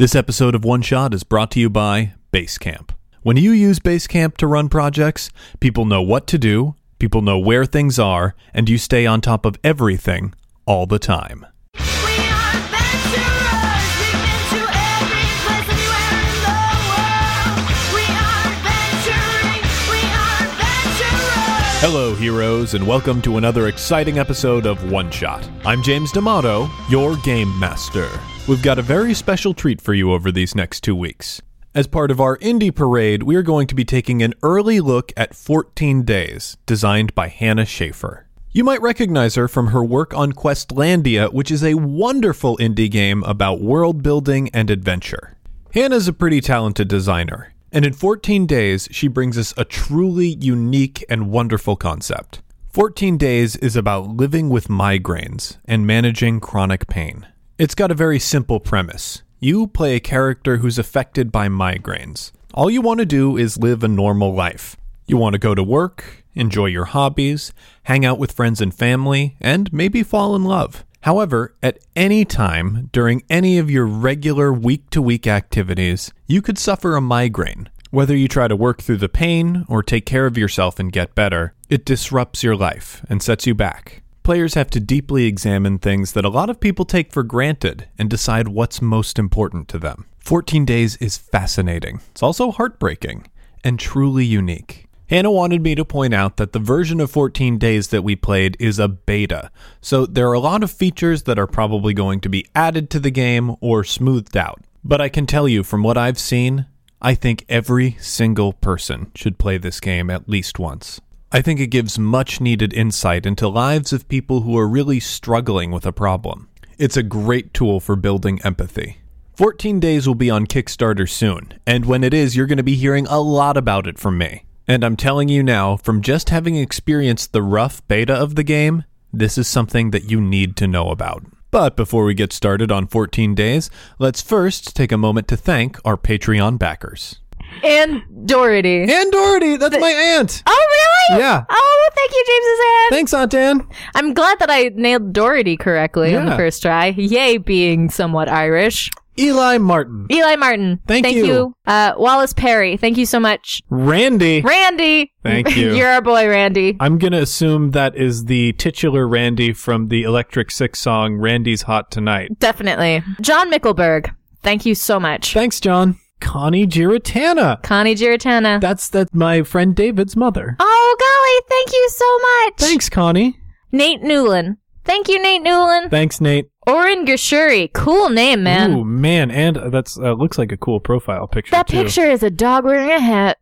This episode of One Shot is brought to you by Basecamp. When you use Basecamp to run projects, people know what to do, people know where things are, and you stay on top of everything all the time. Hello, heroes, and welcome to another exciting episode of OneShot. I'm James D'Amato, your Game Master. We've got a very special treat for you over these next 2 weeks. As part of our indie parade, we are going to be taking an early look at 14 Days, designed by Hannah Schaefer. You might recognize her from her work on Questlandia, which is a wonderful indie game about world building and adventure. Hannah's a pretty talented designer. And in 14 Days, she brings us a truly unique and wonderful concept. 14 Days is about living with migraines and managing chronic pain. It's got a very simple premise. You play a character who's affected by migraines. All you want to do is live a normal life. You want to go to work, enjoy your hobbies, hang out with friends and family, and maybe fall in love. However, at any time during any of your regular week-to-week activities, you could suffer a migraine. Whether you try to work through the pain or take care of yourself and get better, it disrupts your life and sets you back. Players have to deeply examine things that a lot of people take for granted and decide what's most important to them. 14 Days is fascinating. It's also heartbreaking and truly unique. Hannah wanted me to point out that the version of 14 Days that we played is a beta, so there are a lot of features that are probably going to be added to the game or smoothed out. But I can tell you from what I've seen, I think every single person should play this game at least once. I think it gives much needed insight into lives of people who are really struggling with a problem. It's a great tool for building empathy. 14 Days will be on Kickstarter soon, and when it is, you're going to be hearing a lot about it from me. And I'm telling you now, from just having experienced the rough beta of the game, this is something that you need to know about. But before we get started on 14 Days, let's first take a moment to thank our Patreon backers. Anne Doherty. Anne Doherty, that's my aunt. Oh, really? Yeah. Oh, thank you, James's aunt. Thanks, Aunt Anne. I'm glad that I nailed Doherty correctly on the first try. Yay, being somewhat Irish. Eli Martin. Eli Martin. Thank you. Wallace Perry. Thank you so much. Randy. Thank you. You're our boy, Randy. I'm going to assume that is the titular Randy from the Electric Six song, Randy's Hot Tonight. Definitely. John Mickelberg. Thank you so much. Thanks, John. Connie Giratana. That's my friend David's mother. Oh, golly. Thank you so much. Thanks, Connie. Nate Newland. Thank you, Nate Newland. Thanks, Nate. Oren Gashuri. Cool name, man. Ooh, man. And that looks like a cool profile picture, That too. Picture is a dog wearing a hat.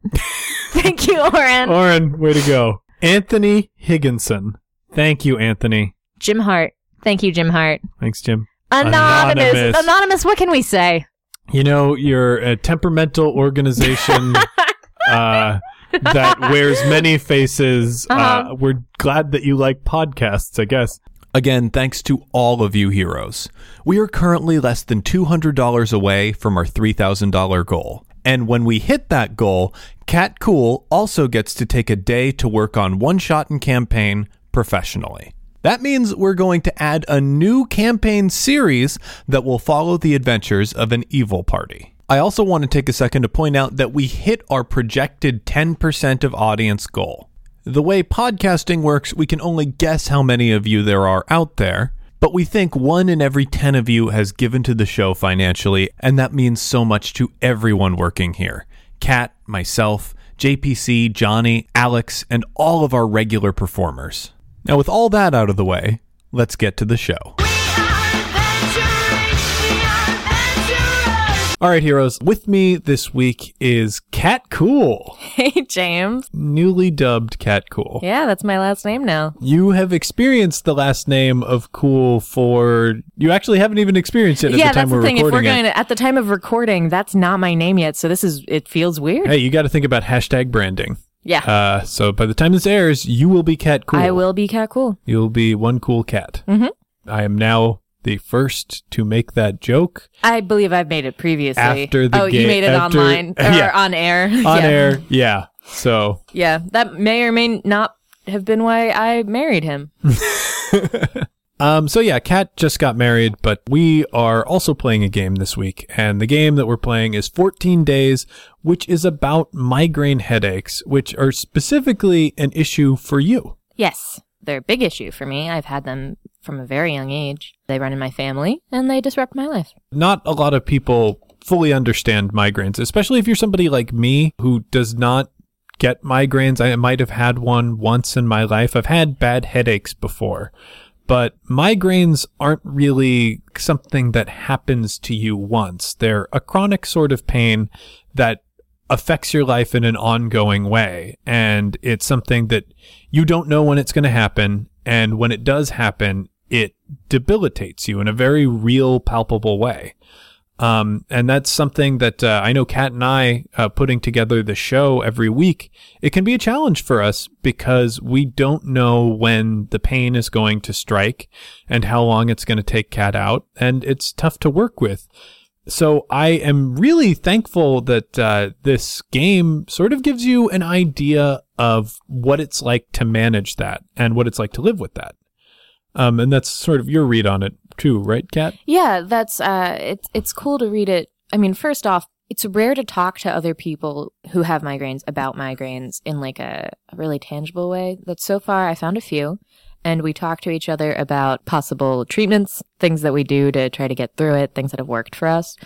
Thank you, Oren. Oren, way to go. Anthony Higginson. Thank you, Anthony. Jim Hart. Thank you, Jim Hart. Thanks, Jim. Anonymous, what can we say? You know, you're a temperamental organization that wears many faces. We're glad that you like podcasts, I guess. Again, thanks to all of you heroes. We are currently less than $200 away from our $3,000 goal. And when we hit that goal, Cat Cool also gets to take a day to work on One Shot and campaign professionally. That means we're going to add a new campaign series that will follow the adventures of an evil party. I also want to take a second to point out that we hit our projected 10% of audience goal. The way podcasting works, we can only guess how many of you there are out there, but we think 1 in every 10 of you has given to the show financially, and that means so much to everyone working here. Kat, myself, JPC, Johnny, Alex, and all of our regular performers. Now, with all that out of the way, let's get to the show. All right, heroes, with me this week is Cat Cool. Hey, James. Newly dubbed Cat Cool. Yeah, that's my last name now. You have experienced the last name of Cool for... You actually haven't even experienced it at the time we're recording. Yeah, that's the thing. At the time of recording, that's not my name yet, so it feels weird. Hey, you got to think about hashtag branding. Yeah. So by the time this airs, you will be Cat Cool. I will be Cat Cool. You'll be one cool cat. Mm-hmm. I am now... the first to make that joke. I believe I've made it previously. After the game. Oh, you made it online or on air. On air. So. Yeah, that may or may not have been why I married him. So yeah, Kat just got married, but we are also playing a game this week, and the game that we're playing is 14 Days, which is about migraine headaches, which are specifically an issue for you. Yes, they're a big issue for me. I've had them from a very young age. They run in my family, and they disrupt my life. Not a lot of people fully understand migraines, especially if you're somebody like me who does not get migraines. I might have had one once in my life. I've had bad headaches before. But migraines aren't really something that happens to you once. They're a chronic sort of pain that affects your life in an ongoing way. And it's something that you don't know when it's going to happen. And when it does happen, it debilitates you in a very real, palpable way. And that's something that I know Kat and I, putting together the show every week, it can be a challenge for us because we don't know when the pain is going to strike and how long it's going to take Kat out. And it's tough to work with. So I am really thankful that this game sort of gives you an idea of what it's like to manage that and what it's like to live with that. And that's sort of your read on it too, right, Kat? Yeah, that's it's cool to read it. I mean, first off, it's rare to talk to other people who have migraines about migraines in like a really tangible way. That so far I found a few, and we talk to each other about possible treatments, things that we do to try to get through it, things that have worked for us.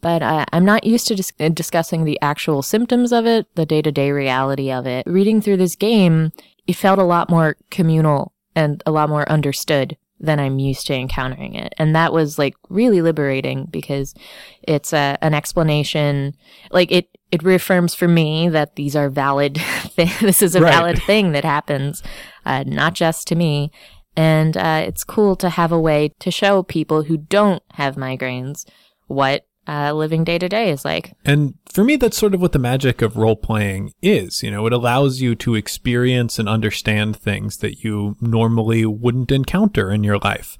But I'm not used to discussing the actual symptoms of it, the day-to-day reality of it. Reading through this game, it felt a lot more communal and a lot more understood than I'm used to encountering it. And that was like really liberating because it's an explanation. Like it reaffirms for me that these are valid things. This is a valid thing that happens, not just to me. And it's cool to have a way to show people who don't have migraines what living day to day is like. And for me, that's sort of what the magic of role playing is. You know, it allows you to experience and understand things that you normally wouldn't encounter in your life.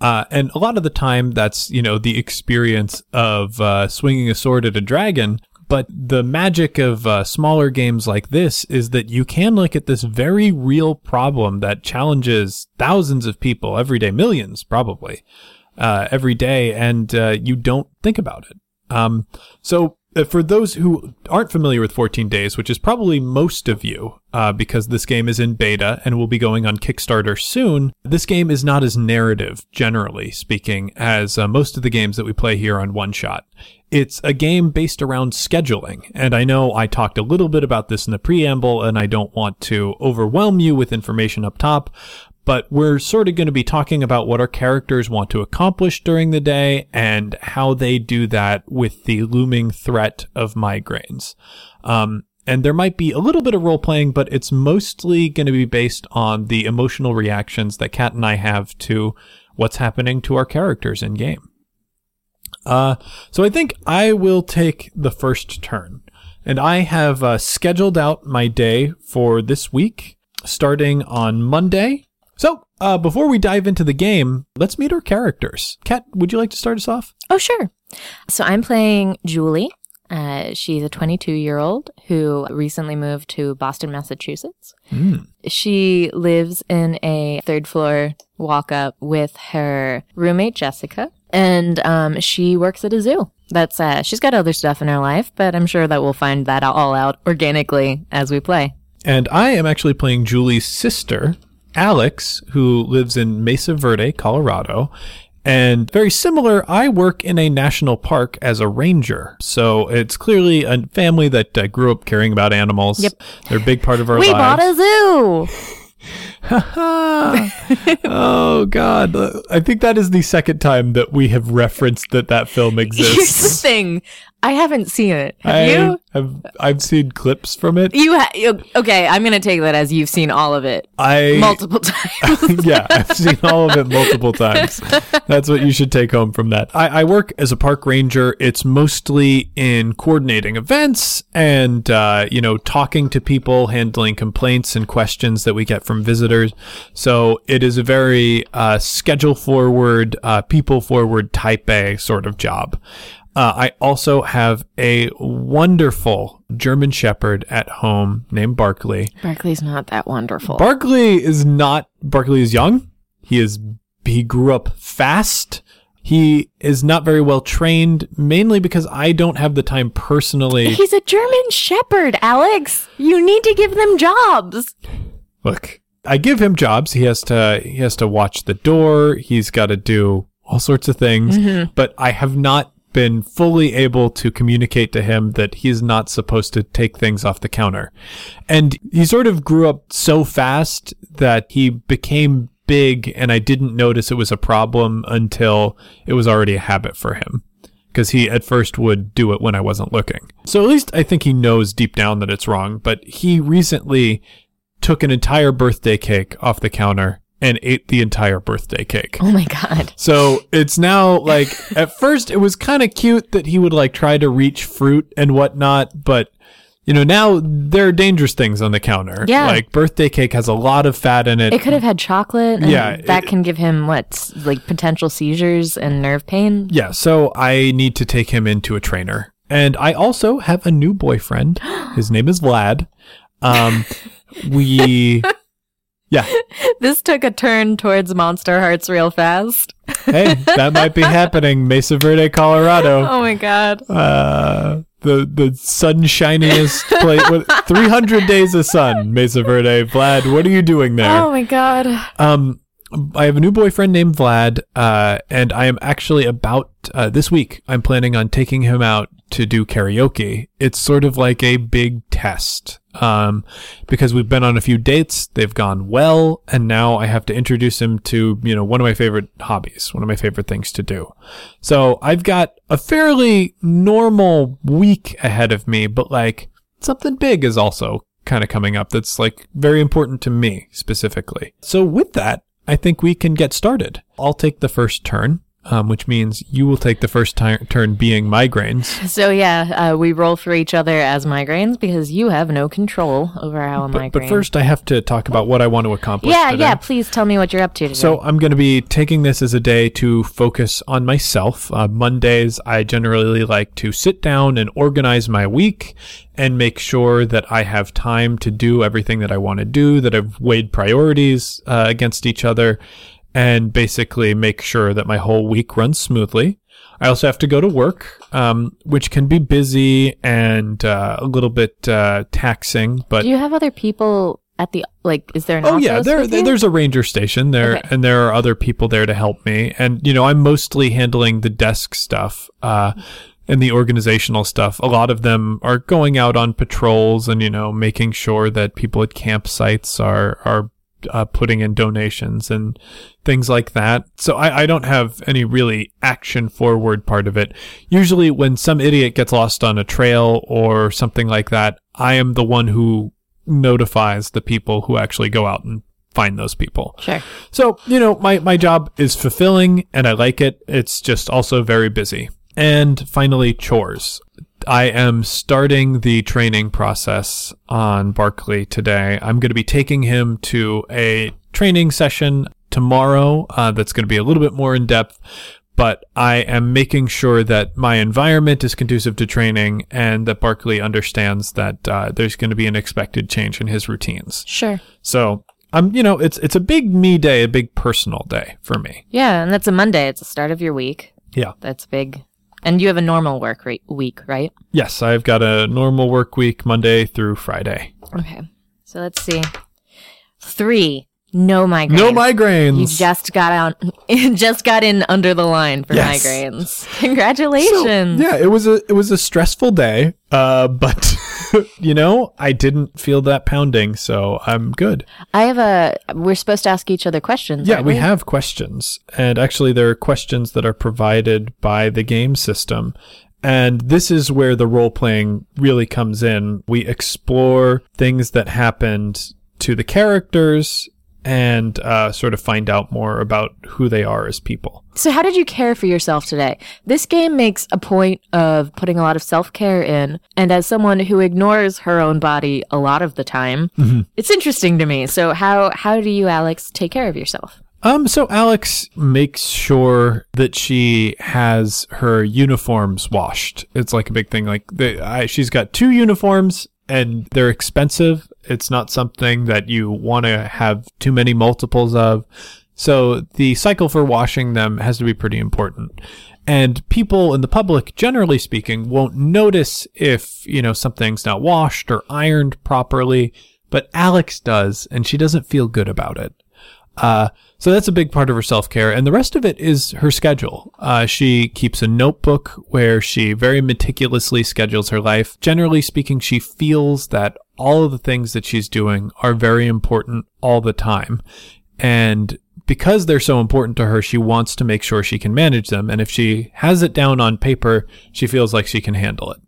And a lot of the time that's, you know, the experience of swinging a sword at a dragon. But the magic of smaller games like this is that you can look at this very real problem that challenges thousands of people every day, millions probably. Every day, and you don't think about it. So for those who aren't familiar with 14 Days, which is probably most of you, because this game is in beta and will be going on Kickstarter soon, this game is not as narrative, generally speaking, as most of the games that we play here on OneShot. It's a game based around scheduling, and I know I talked a little bit about this in the preamble, and I don't want to overwhelm you with information up top, but we're sort of going to be talking about what our characters want to accomplish during the day and how they do that with the looming threat of migraines. And there might be a little bit of role playing, but it's mostly going to be based on the emotional reactions that Kat and I have to what's happening to our characters in game. So I think I will take the first turn, and I have scheduled out my day for this week starting on Monday. So, before we dive into the game, let's meet our characters. Kat, would you like to start us off? Oh, sure. So I'm playing Julie. She's a 22-year-old who recently moved to Boston, Massachusetts. Mm. She lives in a third-floor walk-up with her roommate, Jessica, and she works at a zoo. That's she's got other stuff in her life, but I'm sure that we'll find that all out organically as we play. And I am actually playing Julie's sister, Alex, who lives in Mesa Verde, Colorado, and very similar, I work in a national park as a ranger, so it's clearly a family that grew up caring about animals. Yep. They're a big part of our lives. We bought a zoo! Oh, God. I think that is the second time that we have referenced that film exists. Here's the thing. I haven't seen it. Have you? I've seen clips from it. Okay, I'm going to take that as you've seen all of it. Multiple times. Yeah, I've seen all of it multiple times. That's what you should take home from that. I work as a park ranger. It's mostly in coordinating events and, talking to people, handling complaints and questions that we get from visitors. So it is a very schedule-forward, people-forward type A sort of job. I also have a wonderful German Shepherd at home named Barkley. Barkley's not that wonderful. Barkley is young. He is he grew up fast. He is not very well trained, mainly because I don't have the time personally. He's a German Shepherd, Alex. You need to give them jobs. Look, I give him jobs. He has to watch the door. He's got to do all sorts of things. Mm-hmm. But I have not been fully able to communicate to him that he's not supposed to take things off the counter. And he sort of grew up so fast that he became big, and I didn't notice it was a problem until it was already a habit for him, because he at first would do it when I wasn't looking. So at least I think he knows deep down that it's wrong, but he recently took an entire birthday cake off the counter and ate the entire birthday cake. Oh my God. So it's now like, at first it was kind of cute that he would like try to reach fruit and whatnot, but you know, now there are dangerous things on the counter. Yeah. Like birthday cake has a lot of fat in it. It could have had chocolate. And yeah. That can give him like potential seizures and nerve pain. Yeah. So I need to take him into a trainer. And I also have a new boyfriend. His name is Vlad. Yeah. This took a turn towards Monster Hearts real fast. Hey, that might be happening. Mesa Verde, Colorado. Oh my God. The sunshiniest place. 300 days of sun, Mesa Verde. Vlad, what are you doing there? Oh my God. I have a new boyfriend named Vlad, and I am actually this week, I'm planning on taking him out to do karaoke. It's sort of like a big test, because we've been on a few dates, they've gone well, and now I have to introduce him to, you know, one of my favorite hobbies, one of my favorite things to do. So I've got a fairly normal week ahead of me, but like something big is also kind of coming up that's like very important to me specifically. So with that, I think we can get started. I'll take the first turn, which means you will take the first turn being migraines. So yeah, we roll for each other as migraines because you have no control over how a migraine. But first I have to talk about what I want to accomplish today. Yeah, please tell me what you're up to today. So I'm going to be taking this as a day to focus on myself. Mondays, I generally like to sit down and organize my week and make sure that I have time to do everything that I want to do, that I've weighed priorities against each other, and basically make sure that my whole week runs smoothly. I also have to go to work, which can be busy and a little bit taxing. But do you have other people at the, like, is there an office? Oh yeah, there's a ranger station there, okay. And there are other people there to help me. And, you know, I'm mostly handling the desk stuff, and the organizational stuff. A lot of them are going out on patrols and, you know, making sure that people at campsites are putting in donations and things like that. So I don't have any really action forward part of it. Usually when some idiot gets lost on a trail or something like that, I am the one who notifies the people who actually go out and find those people. Sure. So, you know, my job is fulfilling and I like it. It's just also very busy. And finally, chores. I am starting the training process on Barkley today. I'm going to be taking him to a training session tomorrow that's going to be a little bit more in depth, but I am making sure that my environment is conducive to training and that Barkley understands that there's going to be an expected change in his routines. Sure. So you know, it's a big me day, a big personal day for me. Yeah, and that's a Monday. It's the start of your week. Yeah. That's big. And you have a normal work week, right? Yes, I've got a normal work week, Monday through Friday. Okay. So let's see. 3, no migraines. No migraines. You just got in under the line for migraines. Congratulations. So, yeah, it was a stressful day, but you know, I didn't feel that pounding, so I'm good. We're supposed to ask each other questions. Yeah, we have questions. And actually, there are questions that are provided by the game system. And this is where the role-playing really comes in. We explore things that happened to the characters and sort of find out more about who they are as people. So how did you care for yourself today? This game makes a point of putting a lot of self-care in, and as someone who ignores her own body a lot of the time, mm-hmm. It's interesting to me. So how do you, Alex, take care of yourself? So Alex makes sure that she has her uniforms washed. It's like a big thing. Like she's got 2 uniforms, and they're expensive. It's not something that you want to have too many multiples of. So the cycle for washing them has to be pretty important. And people in the public, generally speaking, won't notice if, you know, something's not washed or ironed properly, but Alex does, and she doesn't feel good about it. So that's a big part of her self-care. And the rest of it is her schedule. She keeps a notebook where she very meticulously schedules her life. Generally speaking, she feels that all of the things that she's doing are very important all the time. And because they're so important to her, she wants to make sure she can manage them. And if she has it down on paper, she feels like she can handle it.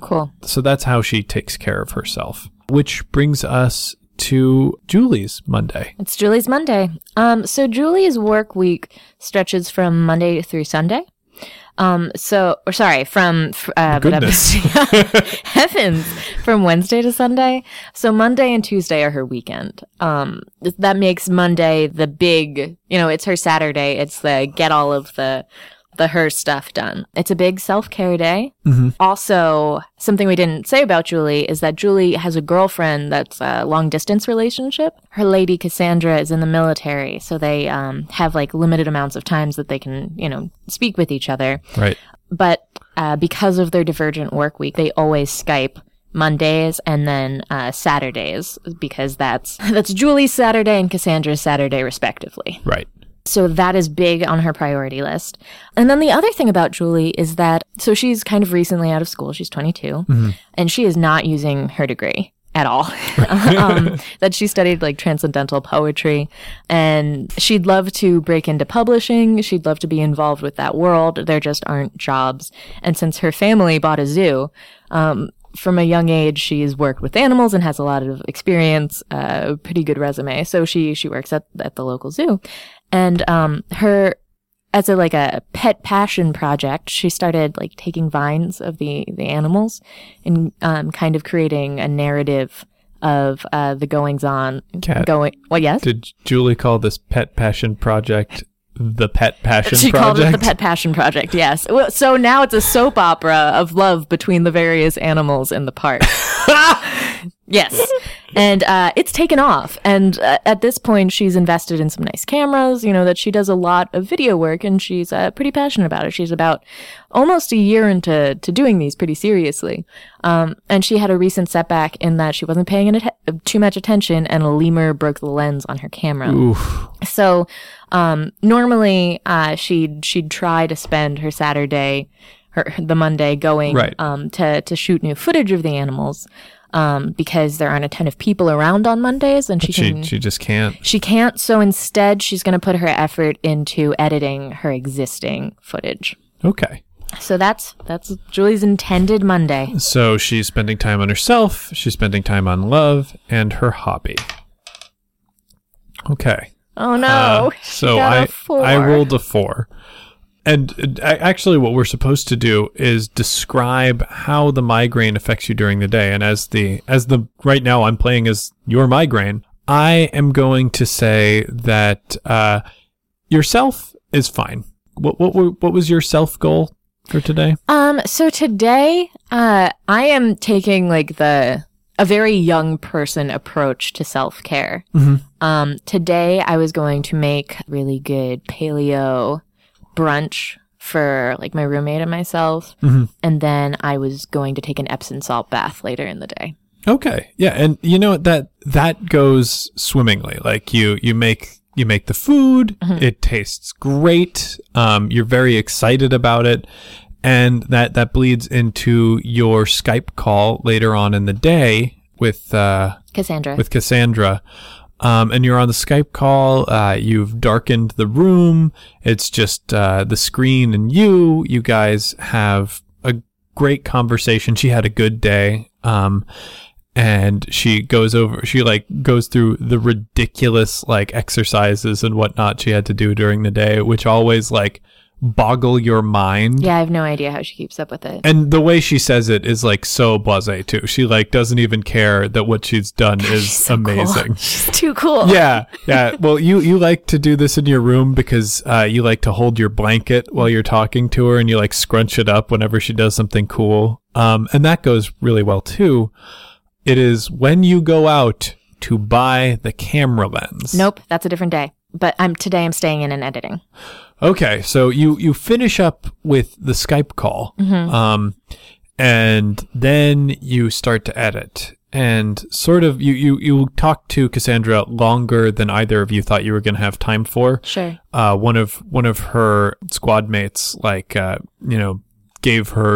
Cool. So that's how she takes care of herself, which brings us to Julie's Monday. It's Julie's Monday. So Julie's work week stretches from Monday through Sunday. Goodness. Heavens, from Wednesday to Sunday. So Monday and Tuesday are her weekend. That makes Monday the big, you know, it's her Saturday. It's the get all of the her stuff done. It's a big self-care day. Mm-hmm. Also, something we didn't say about Julie is that Julie has a girlfriend that's a long-distance relationship. Her lady Cassandra is in the military, so they have like limited amounts of times that they can, you know, speak with each other. Right. But because of their divergent work week, they always Skype Mondays and then Saturdays, because that's Julie's Saturday and Cassandra's Saturday, respectively. Right. So that is big on her priority list. And then the other thing about Julie is that, so she's kind of recently out of school. She's 22, mm-hmm. and she is not using her degree at all. That she studied like transcendental poetry, and she'd love to break into publishing. She'd love to be involved with that world. There just aren't jobs. And since her family bought a zoo, from a young age, she's worked with animals and has a lot of experience, pretty good resume. So she works at the local zoo. And, her, as a, like a pet passion project, she started like taking vines of the animals and, kind of creating a narrative of, the goings on. Kat, yes? Did Julie call this pet passion project the Pet Passion Project? She called it the Pet Passion Project, yes. So now it's a soap opera of love between the various animals in the park. Yes. And it's taken off. And at this point, she's invested in some nice cameras, you know, that she does a lot of video work, and she's pretty passionate about it. She's about almost a year into doing these pretty seriously. And she had a recent setback in that she wasn't paying too much attention, and a lemur broke the lens on her camera. Oof. So normally she'd try to spend her Saturday, the Monday, going right. To shoot new footage of the animals. Because there aren't a ton of people around on Mondays, and she just can't. She can't. So instead, she's going to put her effort into editing her existing footage. Okay. So that's Julie's intended Monday. So she's spending time on herself. She's spending time on love and her hobby. Okay. Oh no! So I rolled a 4. And actually what we're supposed to do is describe how the migraine affects you during the day. And as the right now I'm playing as your migraine, I am going to say that yourself is fine. What was your self goal for today? So today I am taking like a very young person approach to self-care. Mm-hmm. Today I was going to make really good paleo brunch for like my roommate and myself, mm-hmm. and then I was going to take an Epsom salt bath later in the day. Okay, yeah, and you know that goes swimmingly. Like you make the food, mm-hmm. it tastes great. You're very excited about it, and that bleeds into your Skype call later on in the day with Cassandra. With Cassandra. And you're on the Skype call, you've darkened the room, it's just the screen and you guys have a great conversation. She had a good day, and she goes through the ridiculous, like, exercises and whatnot she had to do during the day, which always, like, boggle your mind. Yeah, I have no idea how she keeps up with it. And the way she says it is like so blasé too. She like doesn't even care that what she's done is so amazing. Cool. She's too cool. Yeah. Well, you like to do this in your room because you like to hold your blanket while you're talking to her, and you like scrunch it up whenever she does something cool. And that goes really well too. It is when you go out to buy the camera lens. Nope, that's a different day. But today I'm staying in and editing. Okay, so you finish up with the Skype call, mm-hmm. And then you start to edit. And sort of, you talk to Cassandra longer than either of you thought you were going to have time for. Sure. One of her squad mates, gave her,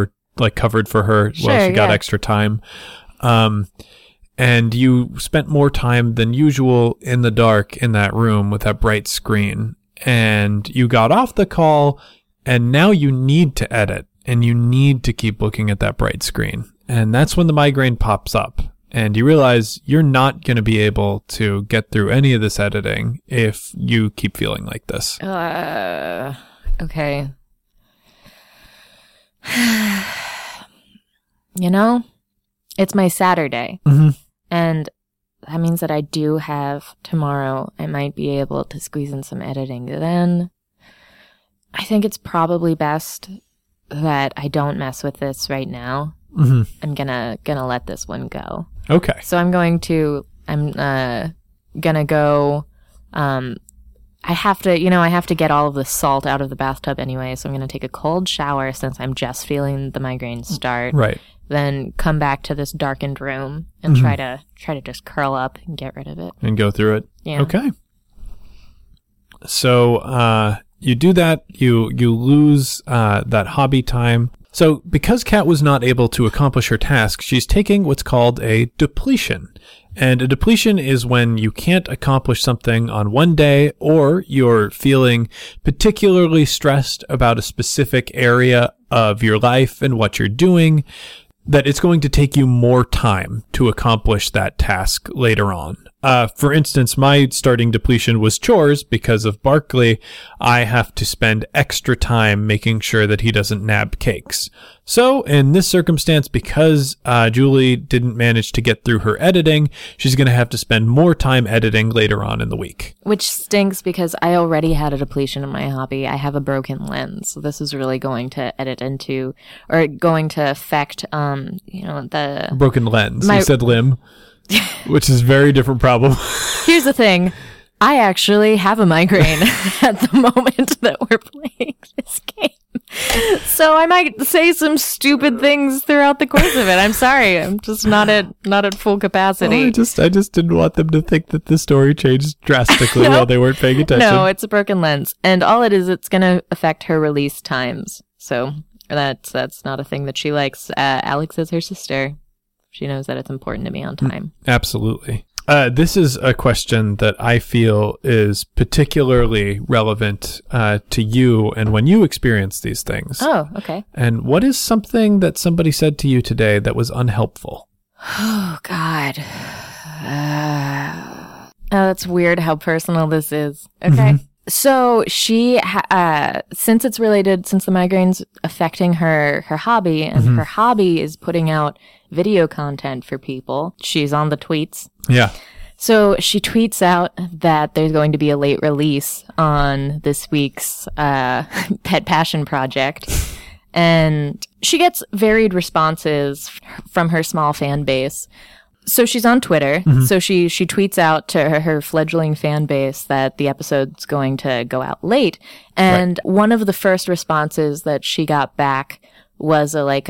covered for her while she got extra time. And you spent more time than usual in the dark in that room with that bright screen. And you got off the call, and now you need to edit, and you need to keep looking at that bright screen. And that's when the migraine pops up. And you realize you're not going to be able to get through any of this editing if you keep feeling like this. Okay. It's my Saturday. Mm-hmm. And that means that I do have tomorrow. I might be able to squeeze in some editing then. I think it's probably best that I don't mess with this right now. Mm-hmm. I'm gonna let this one go. Okay. So I'm gonna go. I have to get all of the salt out of the bathtub anyway. So I'm gonna take a cold shower since I'm just feeling the migraine start. Right. Then come back to this darkened room and mm-hmm. try to just curl up and get rid of it and go through it. Yeah. Okay. So you do that. You lose that hobby time. So because Kat was not able to accomplish her task, she's taking what's called a depletion. And a depletion is when you can't accomplish something on one day, or you're feeling particularly stressed about a specific area of your life and what you're doing, that it's going to take you more time to accomplish that task later on. For instance, my starting depletion was chores because of Barkley. I have to spend extra time making sure that he doesn't nab cakes. So in this circumstance, because Julie didn't manage to get through her editing, she's going to have to spend more time editing later on in the week. Which stinks because I already had a depletion in my hobby. I have a broken lens. So this is really going to affect, the... Broken lens. You said limb. Which is a very different problem. Here's the thing. I actually have a migraine at the moment that we're playing this game. So I might say some stupid things throughout the course of it. I'm sorry. I'm just not at full capacity. Well, I just didn't want them to think that the story changed drastically no. while they weren't paying attention. No, it's a broken lens. And all it is, it's going to affect her release times. So that's not a thing that she likes. Alex is her sister. She knows that it's important to be on time. Absolutely. This is a question that I feel is particularly relevant to you and when you experience these things. Oh, okay. And what is something that somebody said to you today that was unhelpful? Oh, God. That's weird how personal this is. Okay. Mm-hmm. So she, since the migraine's affecting her hobby, and mm-hmm. her hobby is putting out video content for people, she's on the tweets. Yeah. So she tweets out that there's going to be a late release on this week's Pet Passion Project. And she gets varied responses from her small fan base. So she's on Twitter. Mm-hmm. So she tweets out to her fledgling fan base that the episode's going to go out late. And right. one of the first responses that she got back was I'm going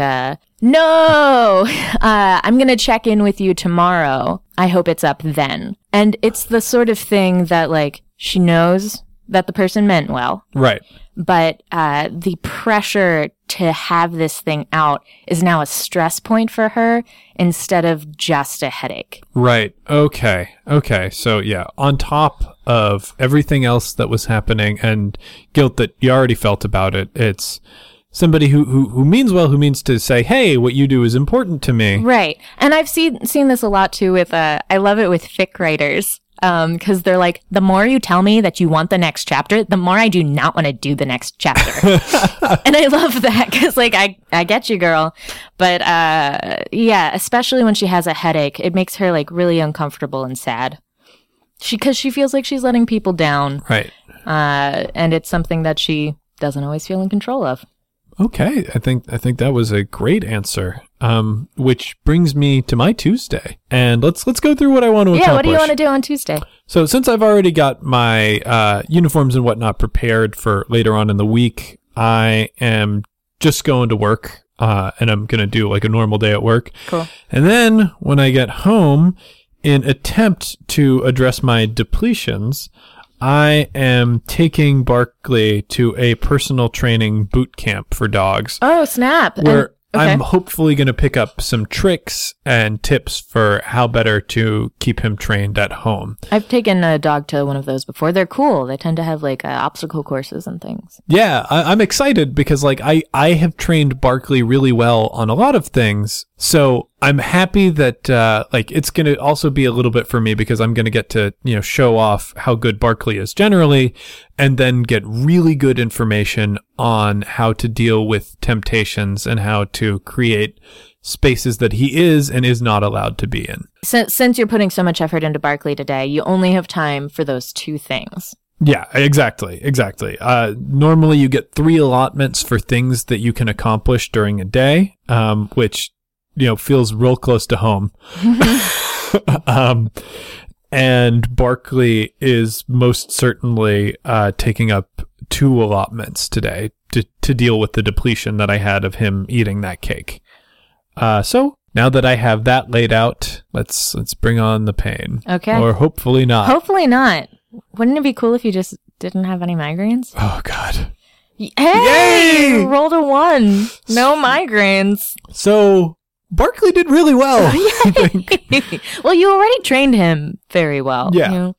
to check in with you tomorrow. I hope it's up then. And it's the sort of thing that she knows that the person meant well. Right. But the pressure to have this thing out is now a stress point for her instead of just a headache. Right. Okay. So, yeah, on top of everything else that was happening and guilt that you already felt about it, it's somebody who means well, who means to say, hey, what you do is important to me. Right. And I've seen this a lot, too, with I love it with fic writers. Because they're the more you tell me that you want the next chapter, the more I do not want to do the next chapter. And I love that because, I get you, girl. But, yeah, especially when she has a headache, it makes her, really uncomfortable and sad. Because she feels like she's letting people down. Right. And it's something that she doesn't always feel in control of. Okay. I think that was a great answer. Which brings me to my Tuesday, and let's go through what I want to accomplish. Yeah, what do you want to do on Tuesday? So since I've already got my uniforms and whatnot prepared for later on in the week, I am just going to work, and I'm going to do like a normal day at work. Cool. And then when I get home, in attempt to address my depletions, I am taking Barkley to a personal training boot camp for dogs. Oh, snap. Okay. I'm hopefully going to pick up some tricks and tips for how better to keep him trained at home. I've taken a dog to one of those before. They're cool. They tend to have like obstacle courses and things. Yeah, I'm excited because like I have trained Barkley really well on a lot of things. So I'm happy that like it's going to also be a little bit for me because I'm going to get to, you know, show off how good Barkley is generally and then get really good information on how to deal with temptations and how to create spaces that he is and is not allowed to be in. Since you're putting so much effort into Barkley today, you only have time for those two things. Yeah, exactly. Normally you get 3 allotments for things that you can accomplish during a day, which, you know, feels real close to home. And Barkley is most certainly taking up 2 allotments today to deal with the depletion that I had of him eating that cake. So now that I have that laid out, let's bring on the pain. Okay. Or hopefully not. Hopefully not. Wouldn't it be cool if you just didn't have any migraines? Oh, God. Hey! Yay! You rolled a 1. No migraines. So Barkley did really well. Well, you already trained him very well. Yeah. You know,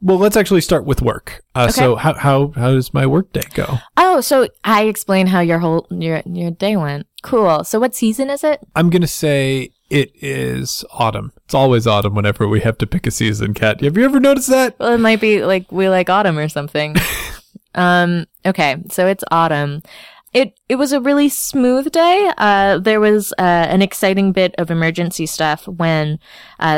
well, let's actually start with work. Okay. So how does my work day go? Oh, so I explain how your whole your day went. Cool. So what season is it? I'm going to say it is autumn. It's always autumn whenever we have to pick a season, Kat. Have you ever noticed that? Well, it might be like we like autumn or something. Okay, so it's autumn. It was a really smooth day. There was an exciting bit of emergency stuff when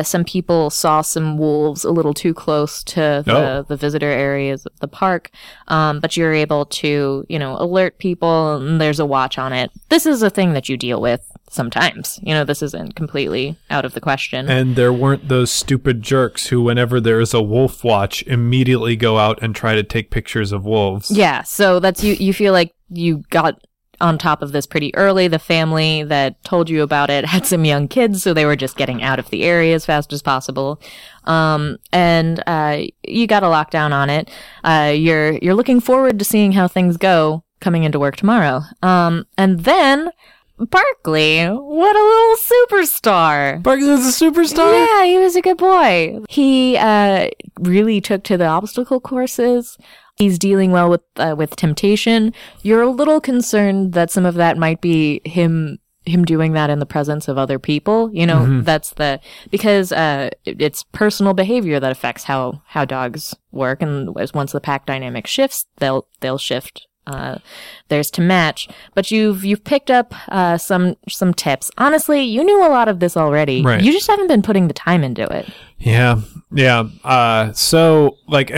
some people saw some wolves a little too close to the visitor areas of the park. But you're able to, you know, alert people, and there's a watch on it. This is a thing that you deal with sometimes. You know, this isn't completely out of the question. And there weren't those stupid jerks who, whenever there is a wolf watch, immediately go out and try to take pictures of wolves. Yeah, so that's you feel like you got on top of this pretty early. The family that told you about it had some young kids, so they were just getting out of the area as fast as possible. And you got a lockdown on it. You're looking forward to seeing how things go coming into work tomorrow. And then Barkley, what a little superstar. Barkley was a superstar? Yeah, he was a good boy. He really took to the obstacle courses. He's dealing well with temptation. You're a little concerned that some of that might be him doing that in the presence of other people. You know, mm-hmm. Because it's personal behavior that affects how dogs work. And once the pack dynamic shifts, they'll shift. There's to match, but you've picked up some tips. Honestly, you knew a lot of this already. Right. You just haven't been putting the time into it. Yeah. So, like,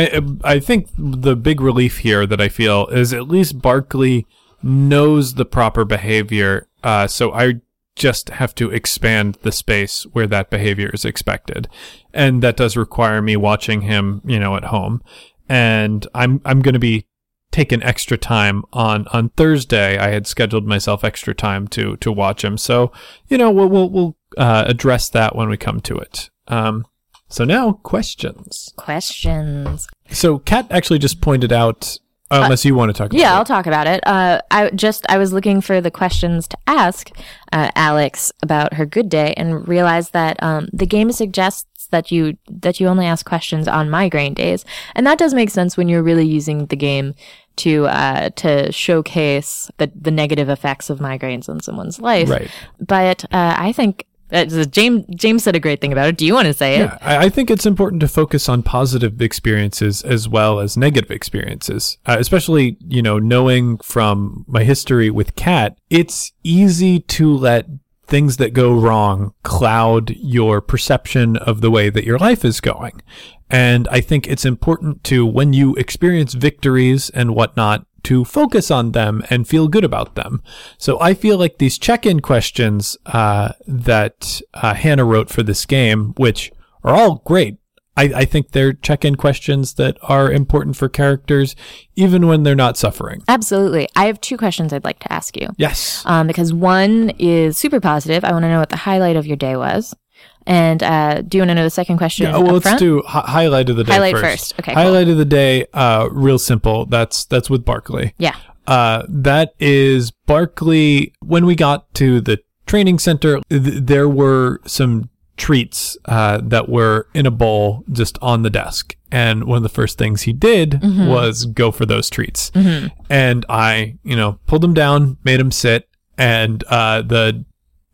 I think the big relief here that I feel is at least Barkley knows the proper behavior. So I just have to expand the space where that behavior is expected, and that does require me watching him, you know, at home. And I'm going to be taken extra time on Thursday. I had scheduled myself extra time to watch him. So, you know, we'll address that when we come to it. So now questions. So Kat actually just pointed out, unless you want to talk about it. Yeah, I'll talk about it. I was looking for the questions to ask Alex about her good day and realized that the game suggests that you only ask questions on migraine days. And that does make sense when you're really using the game to showcase the negative effects of migraines on someone's life. Right. But I think James said a great thing about it. Do you want to say it? Yeah, I think it's important to focus on positive experiences as well as negative experiences, especially, you know, knowing from my history with Kat, it's easy to let things that go wrong cloud your perception of the way that your life is going. And I think it's important to, when you experience victories and whatnot, to focus on them and feel good about them. So I feel like these check-in questions that Hannah wrote for this game, which are all great, I think they're check-in questions that are important for characters, even when they're not suffering. Absolutely. I have two questions I'd like to ask you. Yes. Because one is super positive. I want to know what the highlight of your day was. And do you want to know the second question? Yeah, well, let's do highlight of the day first. Okay. Highlight of the day, real simple. That's with Barkley. Yeah. That is Barkley. When we got to the training center, there were some treats that were in a bowl just on the desk. And one of the first things he did was go for those treats. Mm-hmm. And I, pulled him down, made him sit, and the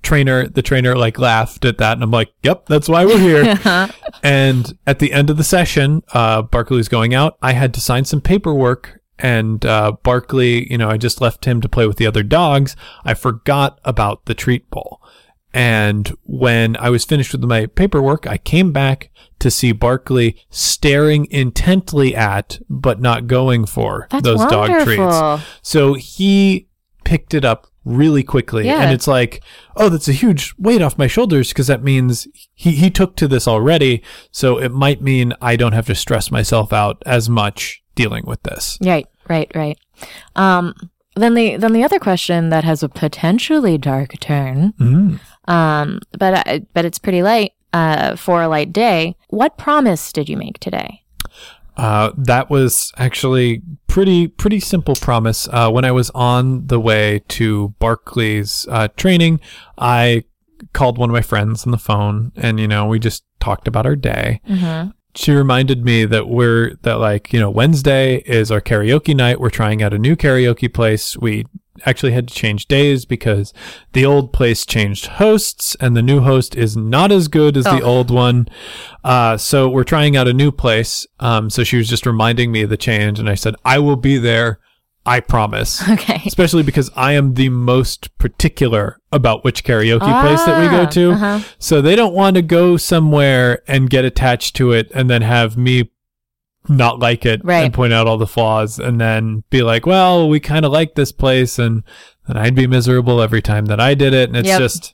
trainer like laughed at that, and I'm like, yep, that's why we're here. And at the end of the session, Barkley's going out. I had to sign some paperwork, and Barkley, I just left him to play with the other dogs. I forgot about the treat bowl. And when I was finished with my paperwork, I came back to see Barkley staring intently at, but not going for, those dog treats. So he picked it up really quickly. Yeah. And it's like, oh, that's a huge weight off my shoulders, because that means he took to this already. So it might mean I don't have to stress myself out as much dealing with this. Right. Then the other question that has a potentially dark turn, but it's pretty light for a light day. What promise did you make today? That was actually pretty simple promise. When I was on the way to Barkley's training, I called one of my friends on the phone, and we just talked about our day. Mm-hmm. She reminded me that Wednesday is our karaoke night. We're trying out a new karaoke place. We actually had to change days because the old place changed hosts, and the new host is not as good as the old one. So we're trying out a new place. So she was just reminding me of the change, and I said, I will be there. I promise. Okay. Especially because I am the most particular about which karaoke place that we go to. Uh-huh. So they don't want to go somewhere and get attached to it and then have me not like it and point out all the flaws and then be like, well, we kind of like this place, and then I'd be miserable every time that I did it. And it's just,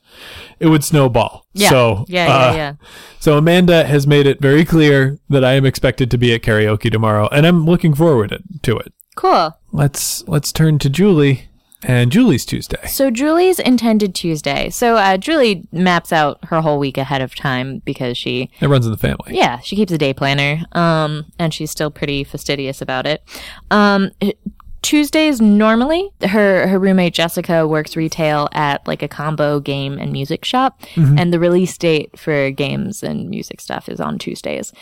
it would snowball. Yeah. So, So Amanda has made it very clear that I am expected to be at karaoke tomorrow, and I'm looking forward to it. Cool. Let's turn to Julie and Julie's Tuesday. So Julie's intended Tuesday. So Julie maps out her whole week ahead of time because it runs in the family. Yeah, she keeps a day planner, and she's still pretty fastidious about it. Tuesdays normally, her roommate Jessica works retail at like a combo game and music shop, and the release date for games and music stuff is on Tuesdays.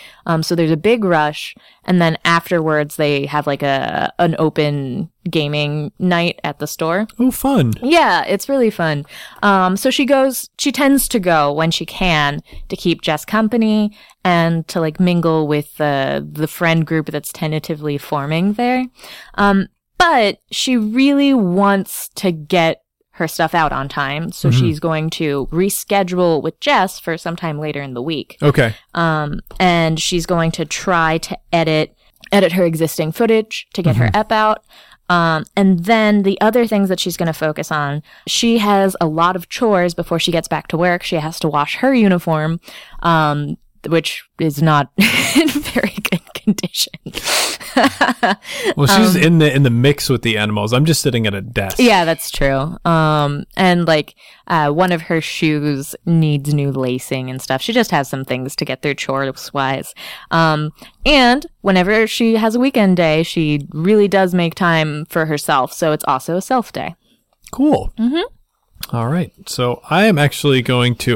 So there's a big rush, and then afterwards they have like an open gaming night at the store. Oh, fun. Yeah, it's really fun. So she tends to go when she can to keep Jess company and to like mingle with the friend group that's tentatively forming there. But she really wants to get her stuff out on time, so she's going to reschedule with Jess for sometime later in the week. Okay. And she's going to try to edit her existing footage to get her ep out. And then the other things that she's going to focus on, she has a lot of chores before she gets back to work. She has to wash her uniform, which is not in very good condition. Well, she's in the mix with the animals. I'm just sitting at a desk. Yeah, that's true. And one of her shoes needs new lacing and stuff. She just has some things to get through chores-wise. And whenever she has a weekend day, she really does make time for herself. So it's also a self day. Cool. Mm-hmm. All right. So I am actually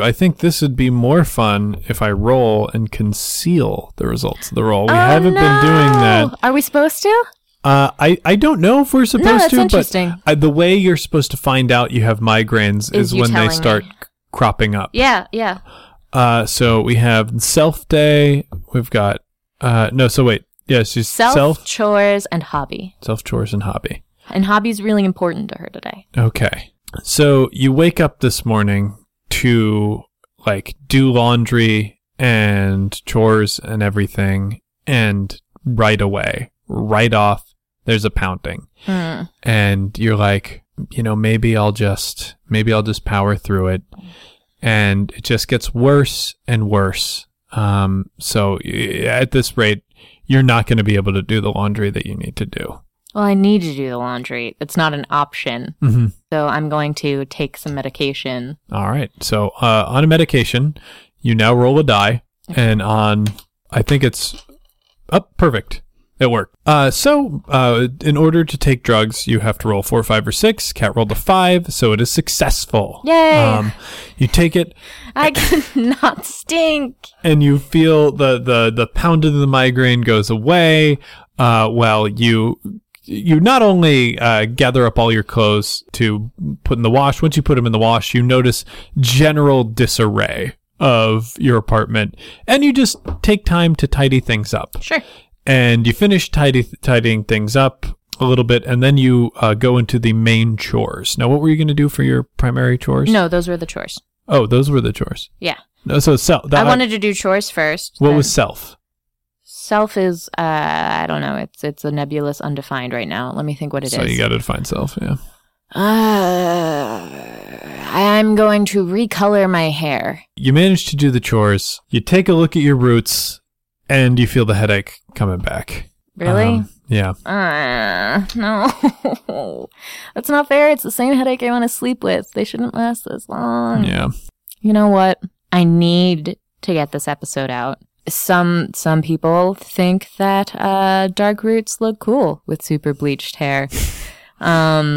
I think this would be more fun if I roll and conceal the results of the roll. We haven't been doing that. Are we supposed to? I don't know if we're supposed to, interesting. But the way you're supposed to find out you have migraines is when they start cropping up. Yeah. So we have self day. We've got, she's self chores and hobby. Self chores and hobby. And hobby's really important to her today. Okay. So you wake up this morning to do laundry and chores and everything, and right away, right off, there's a pounding. Mm. And you're like, you know, maybe I'll just power through it. And it just gets worse and worse. So at this rate, you're not going to be able to do the laundry that you need to do. Well, I need to do the laundry. It's not an option. Mm-hmm. So I'm going to take some medication. All right. So on a medication, you now roll a die. Okay. And on, I think it's, oh, perfect. It worked. So in order to take drugs, you have to roll 4, 5, or 6. Cat rolled a 5, so it is successful. Yay! You take it. I cannot stink. And you feel the pounding of the migraine goes away. Well, you not only gather up all your clothes to put in the wash. Once you put them in the wash, you notice general disarray of your apartment, and you just take time to tidy things up. Sure. And you finish tidying things up a little bit, and then you go into the main chores. Now, what were you going to do for your primary chores? No, those were the chores. Oh, those were the chores. Yeah. No, so self. I wanted to do chores first. What was self? Self is, I don't know. It's a nebulous undefined right now. Let me think what it is. So you got to define self, yeah. I'm going to recolor my hair. You manage to do the chores. You take a look at your roots. And you feel the headache coming back. Really? Yeah. No. That's not fair. It's the same headache I want to sleep with. They shouldn't last this long. Yeah. You know what? I need to get this episode out. Some people think that dark roots look cool with super bleached hair. I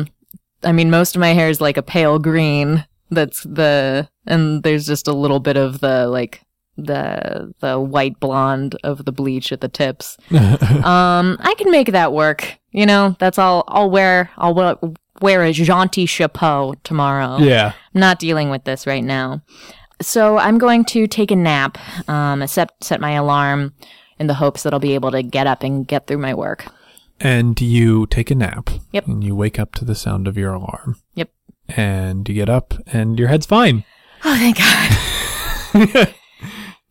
mean, most of my hair is like a pale green. And there's just a little bit of the like the white blonde of the bleach at the tips. I can make that work. You know, that's all. I'll wear a jaunty chapeau tomorrow. Yeah. I'm not dealing with this right now. So I'm going to take a nap, set my alarm in the hopes that I'll be able to get up and get through my work. And you take a nap. Yep. And you wake up to the sound of your alarm. Yep. And you get up and your head's fine. Oh, thank God.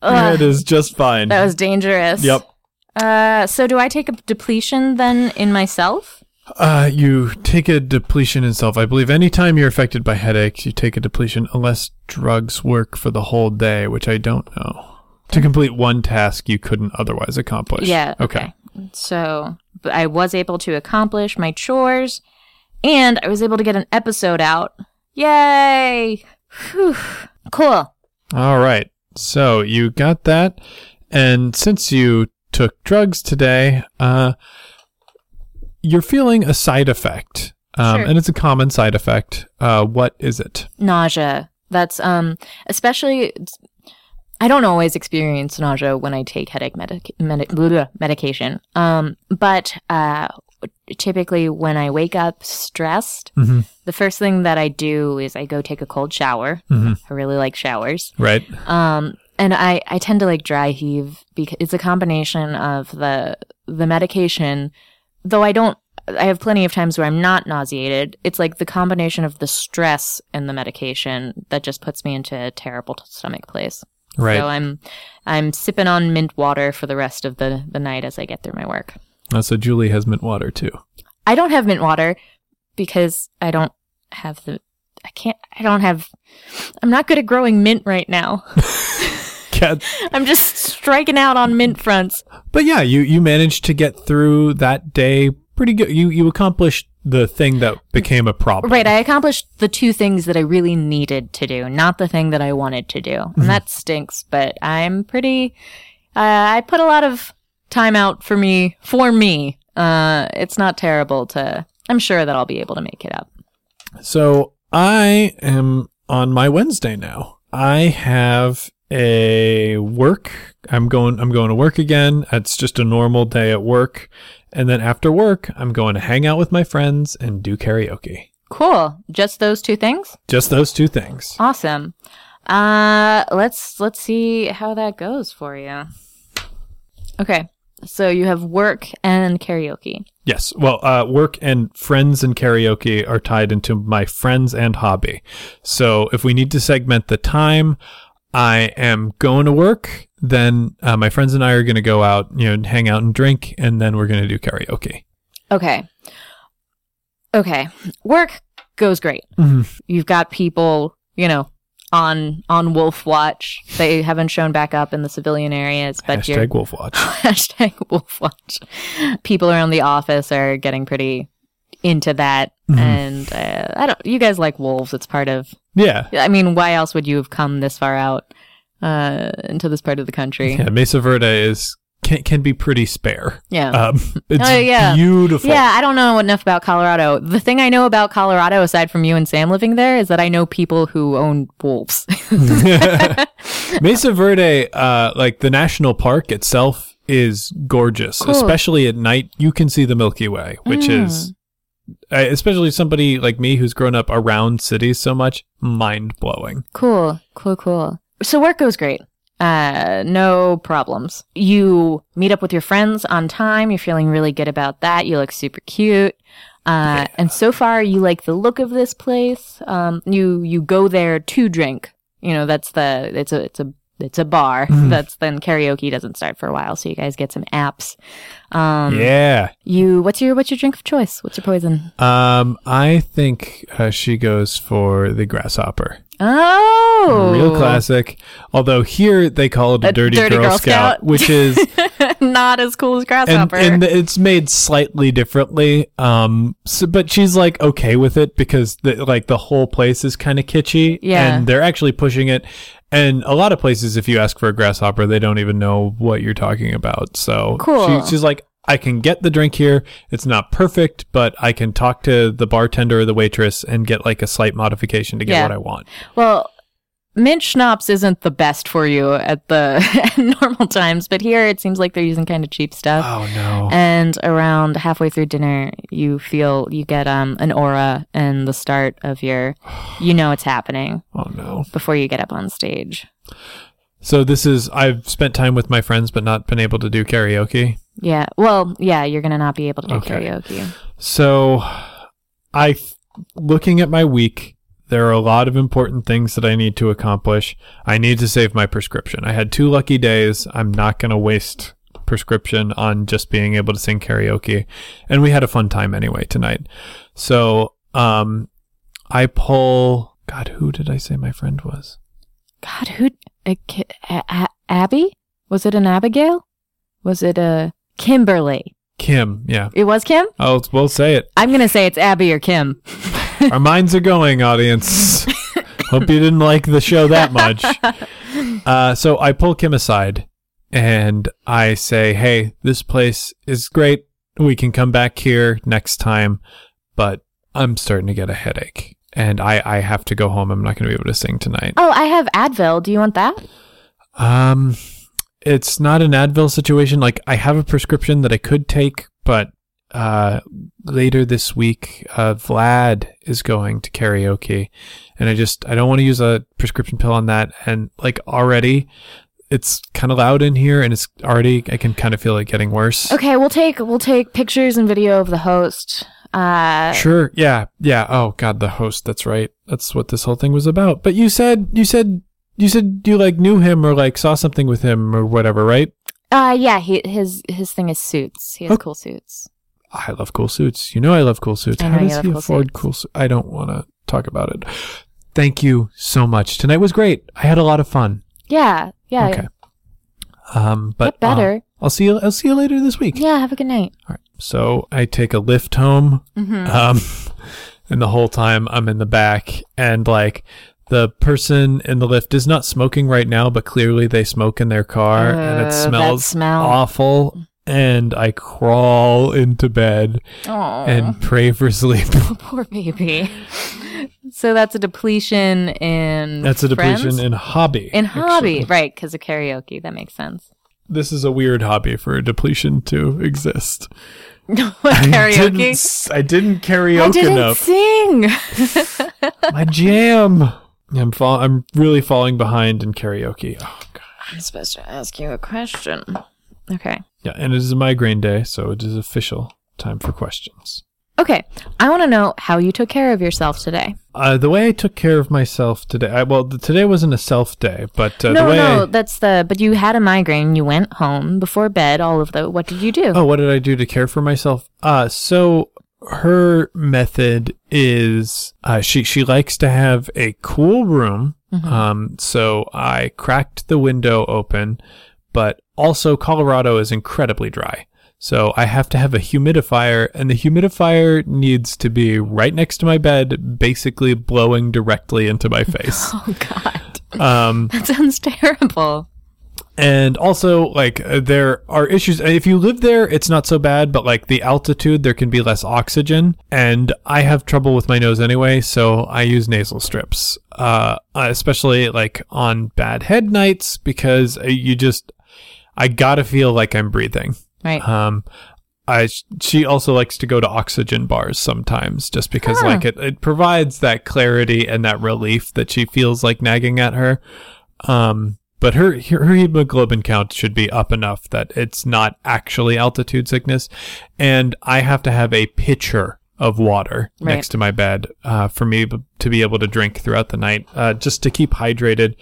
It is just fine. That was dangerous. Yep. So do I take a depletion then in myself? You take a depletion in self. I believe anytime you're affected by headaches, you take a depletion unless drugs work for the whole day, which I don't know. To complete one task you couldn't otherwise accomplish. Yeah. Okay. So I was able to accomplish my chores, and I was able to get an episode out. Yay! Whew. Cool. All right. So you got that, and since you took drugs today, you're feeling a side effect, sure. And it's a common side effect. What is it? Nausea. That's especially. I don't always experience nausea when I take headache medication, but typically when I wake up stressed, mm-hmm. the first thing that I do is I go take a cold shower. Mm-hmm. I really like showers. Right. And I tend to like dry heave because it's a combination of the medication, though I have plenty of times where I'm not nauseated. It's like the combination of the stress and the medication that just puts me into a terrible stomach place. Right. So I'm sipping on mint water for the rest of the night as I get through my work. So Julie has mint water too. I don't have mint water because I'm not good at growing mint right now. I'm just striking out on mint fronts. But yeah, you managed to get through that day pretty good. You accomplished the thing that became a problem. Right. I accomplished the two things that I really needed to do, not the thing that I wanted to do. And that stinks, but I'm pretty, I put a lot of time out for me. It's not terrible I'm sure that I'll be able to make it up. So I am on my Wednesday now. I have I'm going to work again. It's just a normal day at work. And then after work, I'm going to hang out with my friends and do karaoke. Cool. Just those two things? Just those two things. Awesome. Let's see how that goes for you. Okay. So you have work and karaoke. Yes. Well, work and friends and karaoke are tied into my friends and hobby. So if we need to segment the time, I am going to work. Then my friends and I are going to go out, you know, hang out and drink, and then we're going to do karaoke. Okay. Work goes great. Mm-hmm. You've got people, on Wolf Watch. They haven't shown back up in the civilian areas, but hashtag Wolf Watch. Hashtag Wolf Watch. People around the office are getting pretty into that, mm-hmm. and you guys like wolves. It's part of. Yeah. I mean, why else would you have come this far out into this part of the country? Yeah, Mesa Verde can be pretty spare. Yeah. It's beautiful. Yeah, I don't know enough about Colorado. The thing I know about Colorado, aside from you and Sam living there, is that I know people who own wolves. Mesa Verde, like the national park itself, is gorgeous. Cool. Especially at night, you can see the Milky Way, which is... especially somebody like me who's grown up around cities so much, mind-blowing. Cool. So work goes great. No problems. You meet up with your friends on time. You're feeling really good about that. You look super cute. Yeah. And so far, you like the look of this place. You go there to drink. That's it's a bar. That's then karaoke doesn't start for a while, so you guys get some apps. Yeah. What's your drink of choice? What's your poison? I think she goes for the grasshopper. Oh, real classic. Although here they call it a dirty Girl Scout, which is not as cool as grasshopper. And it's made slightly differently. But she's like okay with it because the whole place is kind of kitschy. Yeah, and they're actually pushing it. And a lot of places, if you ask for a grasshopper, they don't even know what you're talking about. So cool. She's like, I can get the drink here. It's not perfect, but I can talk to the bartender or the waitress and get like a slight modification to get what I want. Well, mint schnapps isn't the best for you at normal times, but here it seems like they're using kind of cheap stuff. Oh, no. And around halfway through dinner, you feel you get an aura and the start of your, it's happening. Oh, no. Before you get up on stage. So I've spent time with my friends, but not been able to do karaoke. Yeah. Well, yeah, you're going to not be able to do karaoke. So looking at my week, there are a lot of important things that I need to accomplish. I need to save my prescription. I had 2 lucky days. I'm not going to waste prescription on just being able to sing karaoke. And we had a fun time anyway tonight. So I pull... God, who did I say my friend was? God, who... Abby? Was it an Abigail? Was it a Kimberly? Kim, yeah. It was Kim? Oh, we'll say it. I'm going to say it's Abby or Kim. Our minds are going, audience. Hope you didn't like the show that much. So I pull Kim aside and I say, hey, this place is great. We can come back here next time, but I'm starting to get a headache. And I have to go home. I'm not going to be able to sing tonight. Oh, I have Advil. Do you want that? It's not an Advil situation. Like, I have a prescription that I could take, but later this week, Vlad is going to karaoke. And I don't want to use a prescription pill on that. And, already... It's kind of loud in here, and it's already... I can kind of feel it getting worse. Okay, we'll take pictures and video of the host. Sure, yeah. Oh, God, the host, that's right. That's what this whole thing was about. But you said you, knew him or, saw something with him or whatever, right? Yeah, his thing is suits. He has cool suits. I love cool suits. You know I love cool suits. How does he afford cool suits? I don't want to talk about it. Thank you so much. Tonight was great. I had a lot of fun. Yeah. Okay. But get better. I'll see you later this week. Yeah. Have a good night. All right. So I take a Lyft home. Mm-hmm. And the whole time I'm in the back, and the person in the Lyft is not smoking right now, but clearly they smoke in their car, and it smells awful. And I crawl into bed and pray for sleep. Oh, poor baby. So that's a depletion in depletion in hobby. In hobby, actually. Right, because of karaoke. That makes sense. This is a weird hobby for a depletion to exist. What, karaoke? I didn't karaoke enough. I didn't sing. My jam. I'm really falling behind in karaoke. Oh, God. I'm supposed to ask you a question. Okay. Yeah, and it is a migraine day, so it is official time for questions. Okay, I want to know how you took care of yourself today. The way I took care of myself today, today wasn't a self day, but but you had a migraine, you went home before bed, what did you do? Oh, what did I do to care for myself? So her method is, she likes to have a cool room, so I cracked the window open, but also Colorado is incredibly dry. So I have to have a humidifier, and the humidifier needs to be right next to my bed, basically blowing directly into my face. Oh, God. That sounds terrible. And also, there are issues. If you live there, it's not so bad, but, the altitude, there can be less oxygen. And I have trouble with my nose anyway, so I use nasal strips, especially, on bad head nights, because I gotta feel like I'm breathing. Right. She also likes to go to oxygen bars sometimes, just because it provides that clarity and that relief that she feels like nagging at her. But her hemoglobin count should be up enough that it's not actually altitude sickness. And I have to have a pitcher of water next to my bed for me to be able to drink throughout the night, just to keep hydrated.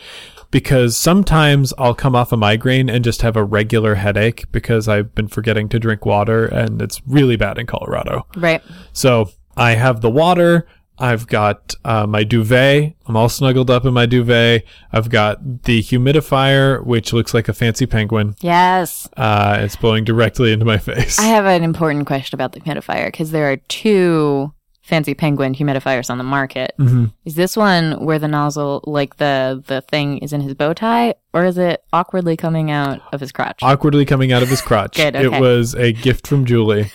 Because sometimes I'll come off a migraine and just have a regular headache because I've been forgetting to drink water, and it's really bad in Colorado. Right. So I have the water. I've got my duvet. I'm all snuggled up in my duvet. I've got the humidifier, which looks like a fancy penguin. Yes. It's blowing directly into my face. I have an important question about the humidifier, because there are two fancy penguin humidifiers on the market. Mm-hmm. Is this one where the nozzle, the thing is in his bow tie, or is it awkwardly coming out of his crotch? Awkwardly coming out of his crotch. Good, okay. It was a gift from Julie,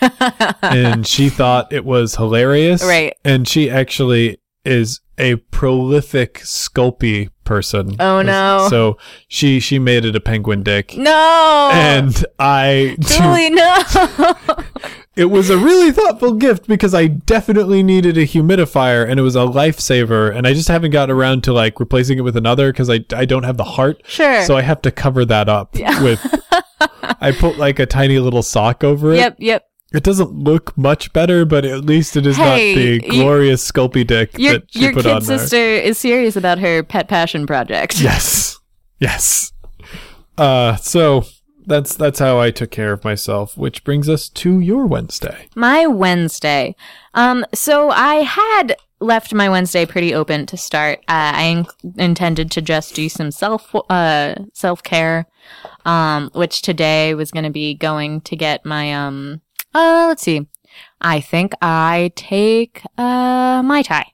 and she thought it was hilarious. Right. And she actually is a prolific Sculpey person. Oh, no. So she made it a penguin dick. No! And Julie, no! It was a really thoughtful gift, because I definitely needed a humidifier, and it was a lifesaver, and I just haven't gotten around to replacing it with another, because I don't have the heart. Sure. So I have to cover that up with... I put a tiny little sock over it. Yep. It doesn't look much better, but at least it is not the glorious Sculpey dick that she put on there. Your kid sister is serious about her pet passion project. Yes. So... That's how I took care of myself, which brings us to your Wednesday. My Wednesday. So I had left my Wednesday pretty open to start. I intended to just do some self-care, which today was going to be going to get my, let's see. I think I take, Mai Tai.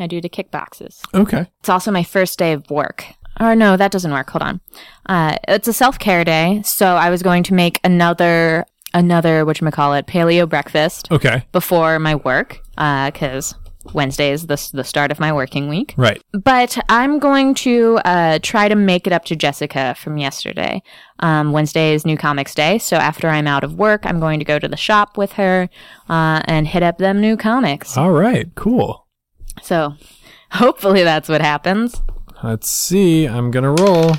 I do the kickboxes. Okay. It's also my first day of work. Or no, that doesn't work. Hold on. It's a self-care day, so I was going to make another whatchamacallit, paleo breakfast. Okay. Before my work, because Wednesday is the start of my working week. Right. But I'm going to try to make it up to Jessica from yesterday. Wednesday is New Comics Day, so after I'm out of work, I'm going to go to the shop with her and hit up them new comics. All right. Cool. So hopefully that's what happens. Let's see. I'm going to roll.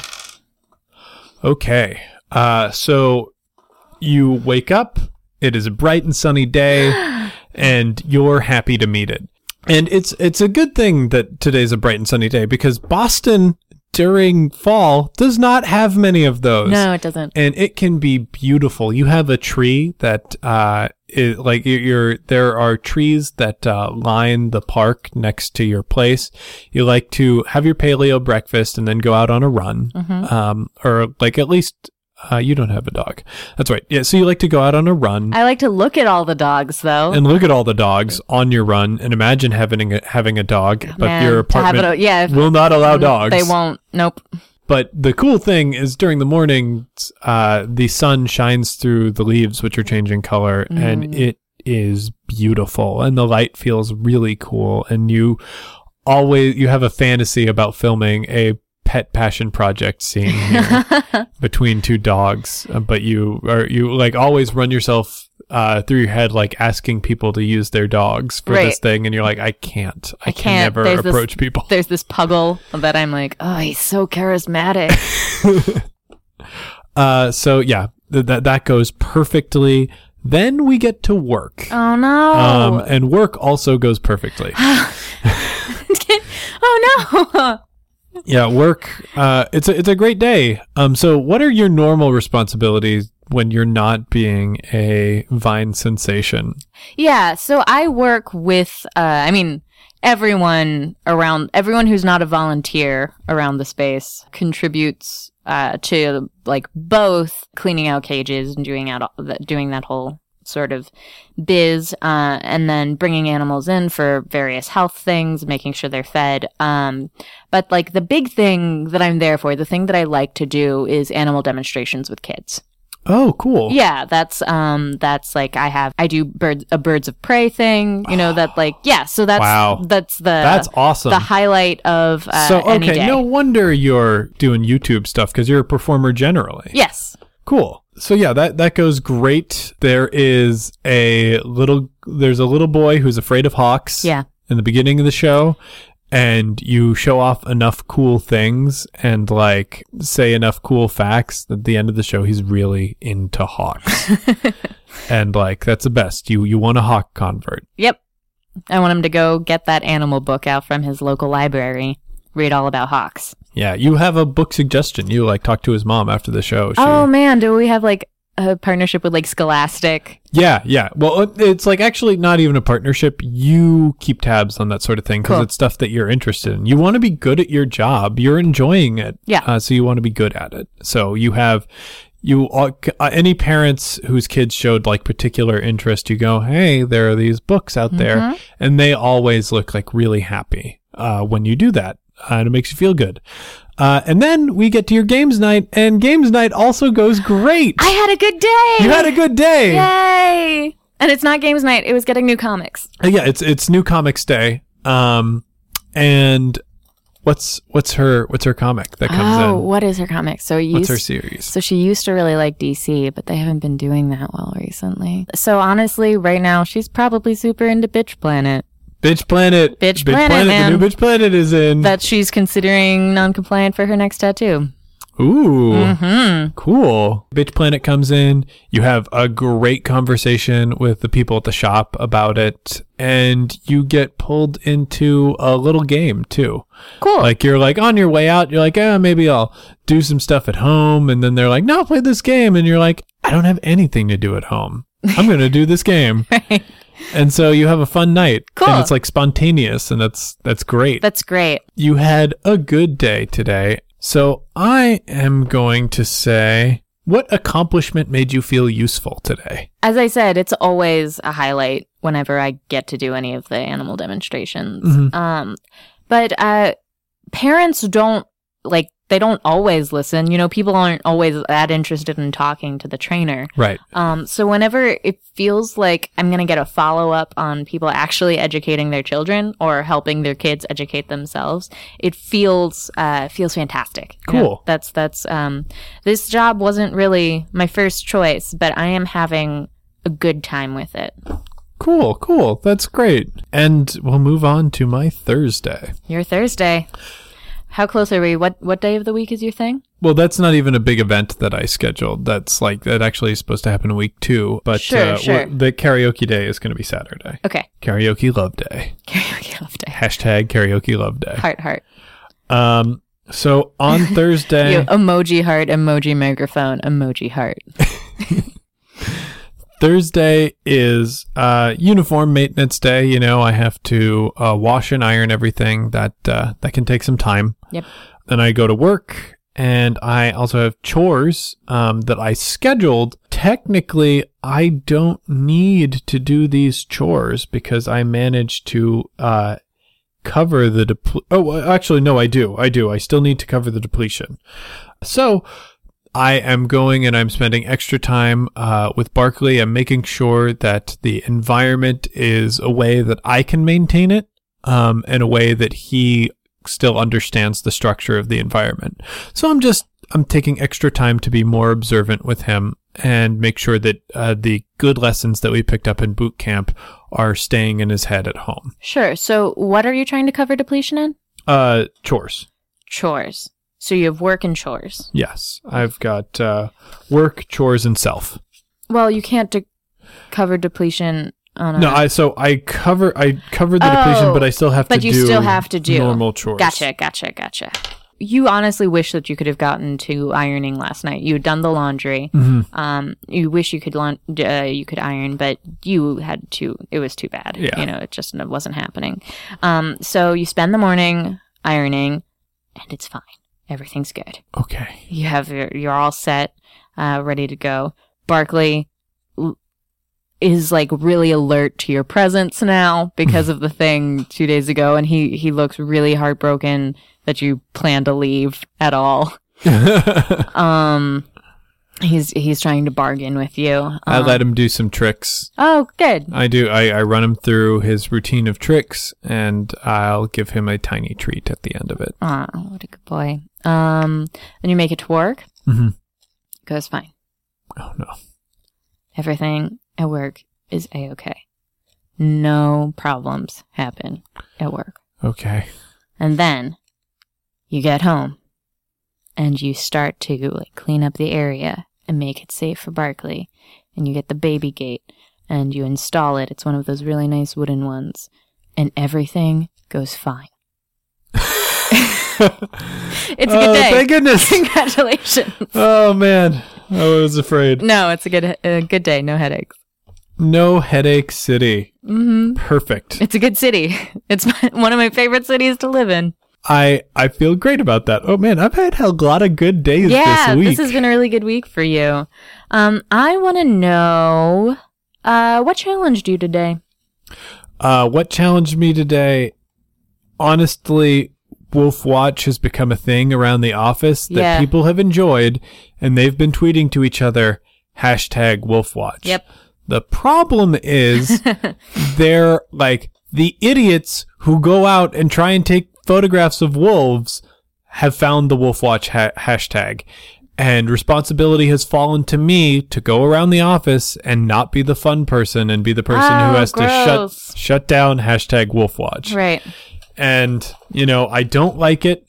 Okay. So you wake up. It is a bright and sunny day, and you're happy to meet it. And it's a good thing that today's a bright and sunny day, because Boston during fall does not have many of those. No, it doesn't. And it can be beautiful. You have a tree that there are trees that line the park next to your place. You like to have your paleo breakfast and then go out on a run. Mm-hmm. You don't have a dog. That's right. Yeah. So you like to go out on a run. I like to look at all the dogs, though. And look at all the dogs on your run, and imagine having a dog, but your apartment will not allow dogs. They won't. Nope. But the cool thing is, during the morning, the sun shines through the leaves, which are changing color, and it is beautiful, and the light feels really cool. And you have a fantasy about filming a pet passion project scene here between two dogs, but you always run yourself through your head, asking people to use their dogs for this thing, and you're like, I can't never approach people. There's this puggle that I'm like, oh, he's so charismatic. So that goes perfectly. Then we get to work. Oh, no. And work also goes perfectly. Oh, no. Yeah, work. It's a great day. So what are your normal responsibilities when you're not being a Vine sensation? Yeah, so I work with, everyone who's not a volunteer around the space contributes to like both cleaning out cages and doing that whole sort of biz, and then bringing animals in for various health things, making sure they're fed. But like the big thing that I'm there for, the thing that I like to do is animal demonstrations with kids. Oh, cool. Yeah, that's like I do birds of prey thing, you know, that like, yeah, so that's, wow. That's awesome. The highlight of any day. No wonder you're doing YouTube stuff, because you're a performer generally. Yes. Cool. So yeah, that goes great. There's a little boy who's afraid of hawks. Yeah. In the beginning of the show. And you show off enough cool things and like say enough cool facts that at the end of the show he's really into hawks. And like that's the best. You want a hawk convert. Yep. I want him to go get that animal book out from his local library, read all about hawks. Yeah, you have a book suggestion. You like talk to his mom after the show. Oh man, do we have like a partnership with like Scholastic? Yeah. Well, it's like actually not even a partnership. You keep tabs on that sort of thing because It's stuff that you're interested in. You want to be good at your job. You're enjoying it. Yeah. So you want to be good at it. So you have, any parents whose kids showed like particular interest, you go, hey, there are these books out there. And they always look like really happy when you do that. And it makes you feel good. And then we get to your games night, and games night also goes great. I had a good day. You had a good day. Yay. And it's not games night. It was getting new comics. Yeah, it's new comics day. And what's her comic that comes in? Oh, what is her comic? What's her series? So she used to really like DC, but they haven't been doing that well recently. So honestly, right now, she's probably super into Bitch Planet. Bitch Planet, man. The new Bitch Planet is in. That she's considering non-compliant for her next tattoo. Ooh. Mm-hmm. Cool. Bitch Planet comes in. You have a great conversation with the people at the shop about it. And you get pulled into a little game, too. Cool. Like, you're like, on your way out, you're like, maybe I'll do some stuff at home. And then they're like, no, play this game. And you're like, I don't have anything to do at home. I'm going to do this game. Right. And so you have a fun night. Cool. And it's like spontaneous, and that's great. That's great. You had a good day today. So I am going to say, what accomplishment made you feel useful today? As I said, it's always a highlight whenever I get to do any of the animal demonstrations. Mm-hmm. But parents don't like. They don't always listen. You know, people aren't always that interested in talking to the trainer. Right. So whenever it feels like I'm going to get a follow-up on people actually educating their children or helping their kids educate themselves, it feels fantastic. Cool. You know, that's this job wasn't really my first choice, but I am having a good time with it. Cool. That's great. And we'll move on to my Thursday. Your Thursday. How close are we? What day of the week is your thing? Well, that's not even a big event that I scheduled. That's like, that actually is supposed to happen in week 2. But sure. The karaoke day is going to be Saturday. Okay. Karaoke love day. Karaoke love day. Hashtag karaoke love day. Heart. So on Thursday. You emoji heart, emoji microphone, emoji heart. Thursday is uniform maintenance day. You know, I have to wash and iron everything. That can take some time. Yep. Then I go to work, and I also have chores that I scheduled. Technically, I don't need to do these chores because I managed to cover the depletion. Oh, actually, no, I do. I still need to cover the depletion. So I am going and I'm spending extra time with Barkley. I'm making sure that the environment is a way that I can maintain it in a way that he still understands the structure of the environment. So I'm taking extra time to be more observant with him and make sure that the good lessons that we picked up in boot camp are staying in his head at home. Sure. So what are you trying to cover depletion in? Chores. So you have work and chores. Yes. I've got work, chores, and self. Well, you can't cover depletion on a... No, I covered the depletion, but I still have to do normal chores. Gotcha. You honestly wish that you could have gotten to ironing last night. You had done the laundry. Mm-hmm. You wish you could iron, but you had to. It was too bad. Yeah. You know, it wasn't happening. So you spend the morning ironing, and it's fine. Everything's good. Okay. You have you're all set, ready to go. Barkley is like really alert to your presence now because of the thing 2 days ago, and he looks really heartbroken that you plan to leave at all. He's trying to bargain with you. I let him do some tricks. Oh, good. I do. I run him through his routine of tricks, and I'll give him a tiny treat at the end of it. Oh, what a good boy. Then you make it to work. Mm-hmm. It goes fine. Oh, no. Everything at work is A-okay. No problems happen at work. Okay. And then you get home and you start to like clean up the area and make it safe for Barkley. And you get the baby gate and you install it. It's one of those really nice wooden ones. And everything goes fine. It's a good day. Thank goodness. Congratulations. Oh, man. I was afraid. No, it's a good day. No headaches. No headache city. Mm-hmm. Perfect. It's a good city. It's one of my favorite cities to live in. I feel great about that. Oh, man, I've had a lot of good days this week. Yeah, this has been a really good week for you. I want to know, what challenged you today? What challenged me today? Honestly, Wolf Watch has become a thing around the office that people have enjoyed, and they've been tweeting to each other, #WolfWatch. Yep. The problem is they're like the idiots who go out and try and take photographs of wolves have found the Wolf Watch hashtag. And responsibility has fallen to me to go around the office and not be the fun person and be the person who has to shut down #WolfWatch. Right. And, you know, I don't like it,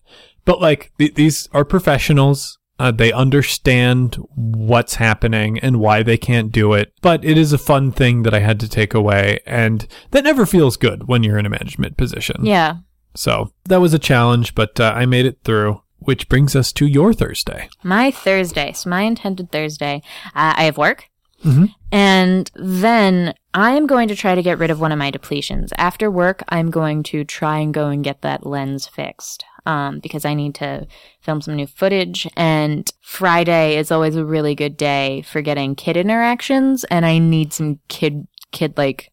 but like these are professionals. They understand what's happening and why they can't do it. But it is a fun thing that I had to take away. And that never feels good when you're in a management position. Yeah. So that was a challenge, but I made it through, which brings us to your Thursday. My Thursday. So my intended Thursday. I have work. Mm-hmm. And then I'm going to try to get rid of one of my depletions. After work, I'm going to try and go and get that lens fixed. Because I need to film some new footage, and Friday is always a really good day for getting kid interactions, and I need some kid like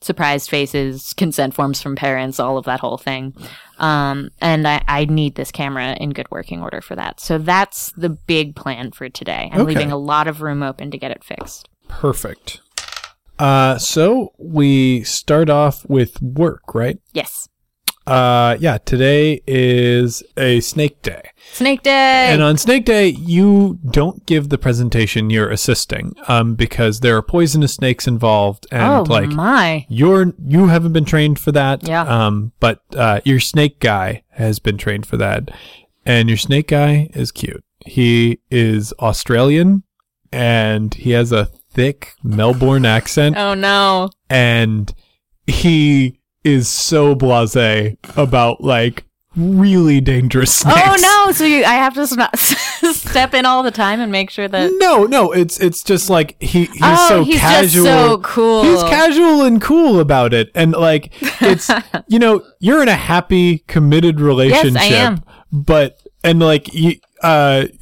surprised faces, consent forms from parents, all of that whole thing. And I need this camera in good working order for that. So that's the big plan for today. I'm leaving a lot of room open to get it fixed. Perfect. So we start off with work, right? Yes. Today is a snake day. Snake day! And on snake day, you don't give the presentation you're assisting, because there are poisonous snakes involved, and you haven't been trained for that, but, your snake guy has been trained for that, and your snake guy is cute. He is Australian, and he has a thick Melbourne accent. Oh no. And he is so blasé about, like, really dangerous snakes. Oh, no! So I have to step in all the time and make sure that... No, it's just, like, he's casual. He's just so cool. He's casual and cool about it. And, like, it's, you know, you're in a happy, committed relationship. Yes, I am. But, and, like,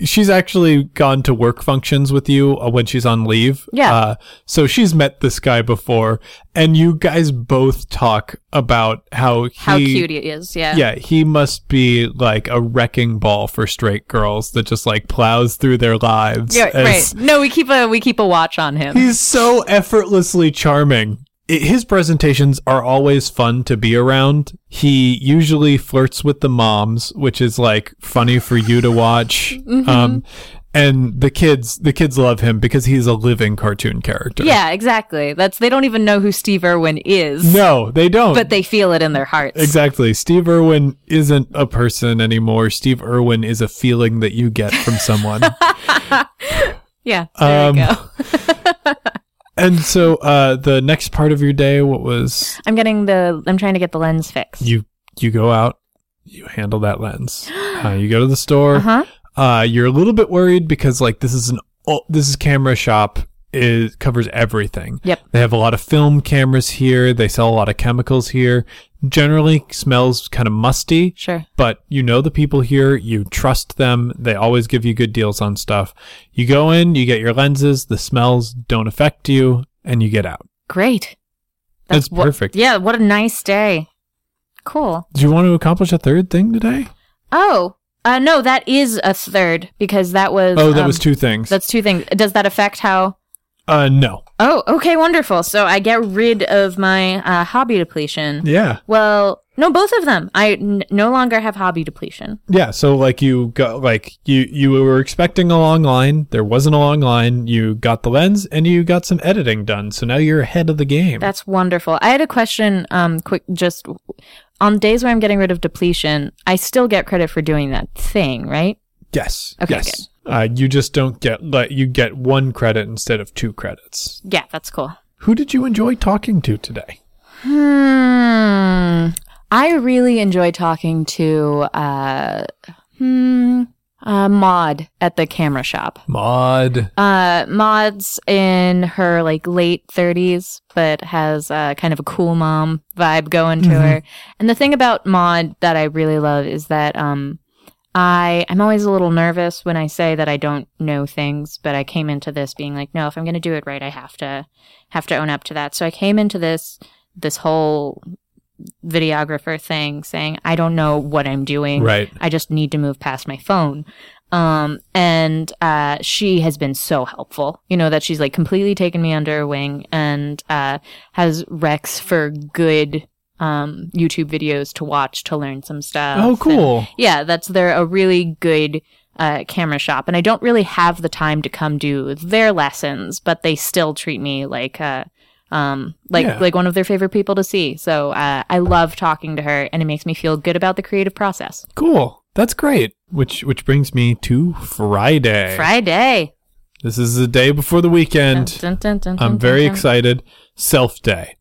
she's actually gone to work functions with you when she's on leave. Yeah. So she's met this guy before, and you guys both talk about how cute he is. Yeah. Yeah. He must be like a wrecking ball for straight girls that just like plows through their lives. Yeah. Right. No, we keep a watch on him. He's so effortlessly charming. His presentations are always fun to be around. He usually flirts with the moms, which is like funny for you to watch. Mm-hmm. And the kids love him because he's a living cartoon character. Yeah, exactly. They don't even know who Steve Irwin is. No, they don't. But they feel it in their hearts. Exactly. Steve Irwin isn't a person anymore. Steve Irwin is a feeling that you get from someone. Yeah, there you go. And so the next part of your day, what was... I'm trying to get the lens fixed. You go out, you handle that lens. You go to the store. Uh-huh. You're a little bit worried because like this is camera shop. It covers everything. Yep. They have a lot of film cameras here. They sell a lot of chemicals here. Generally smells kind of musty. Sure. But you know the people here. You trust them. They always give you good deals on stuff. You go in, you get your lenses. The smells don't affect you, and you get out. Great. That's perfect. Yeah, what a nice day. Cool. Do you want to accomplish a third thing today? Oh. No, that is a third because that was... Oh, that was two things. That's two things. Does that affect how... No. Oh, okay, wonderful. So I get rid of my hobby depletion. Yeah. Well, no, both of them. I no longer have hobby depletion. Yeah, so like you got, like you were expecting a long line. There wasn't a long line. You got the lens and you got some editing done. So now you're ahead of the game. That's wonderful. I had a question quick, just on days where I'm getting rid of depletion, I still get credit for doing that thing, right? Yes. Okay, yes. Good. You just don't get, you get one credit instead of two credits. Yeah, that's cool. Who did you enjoy talking to today? I really enjoy talking to Maude at the camera shop. Maude. Maude's in her like late 30s, but has kind of a cool mom vibe going to her. And the thing about Maude that I really love is that I'm always a little nervous when I say that I don't know things, but I came into this being like, no, if I'm going to do it right, I have to own up to that. So I came into this whole videographer thing saying, I don't know what I'm doing. Right. I just need to move past my phone. And she has been so helpful, you know, that she's like completely taken me under her wing and has recs for good YouTube videos to watch to learn some stuff. Oh, cool. And yeah, they're a really good camera shop. And I don't really have the time to come do their lessons, but they still treat me like one of their favorite people to see. So I love talking to her, and it makes me feel good about the creative process. Cool. That's great. Which brings me to Friday. Friday. This is the day before the weekend. Dun, dun, dun, dun, I'm very excited. Self-day.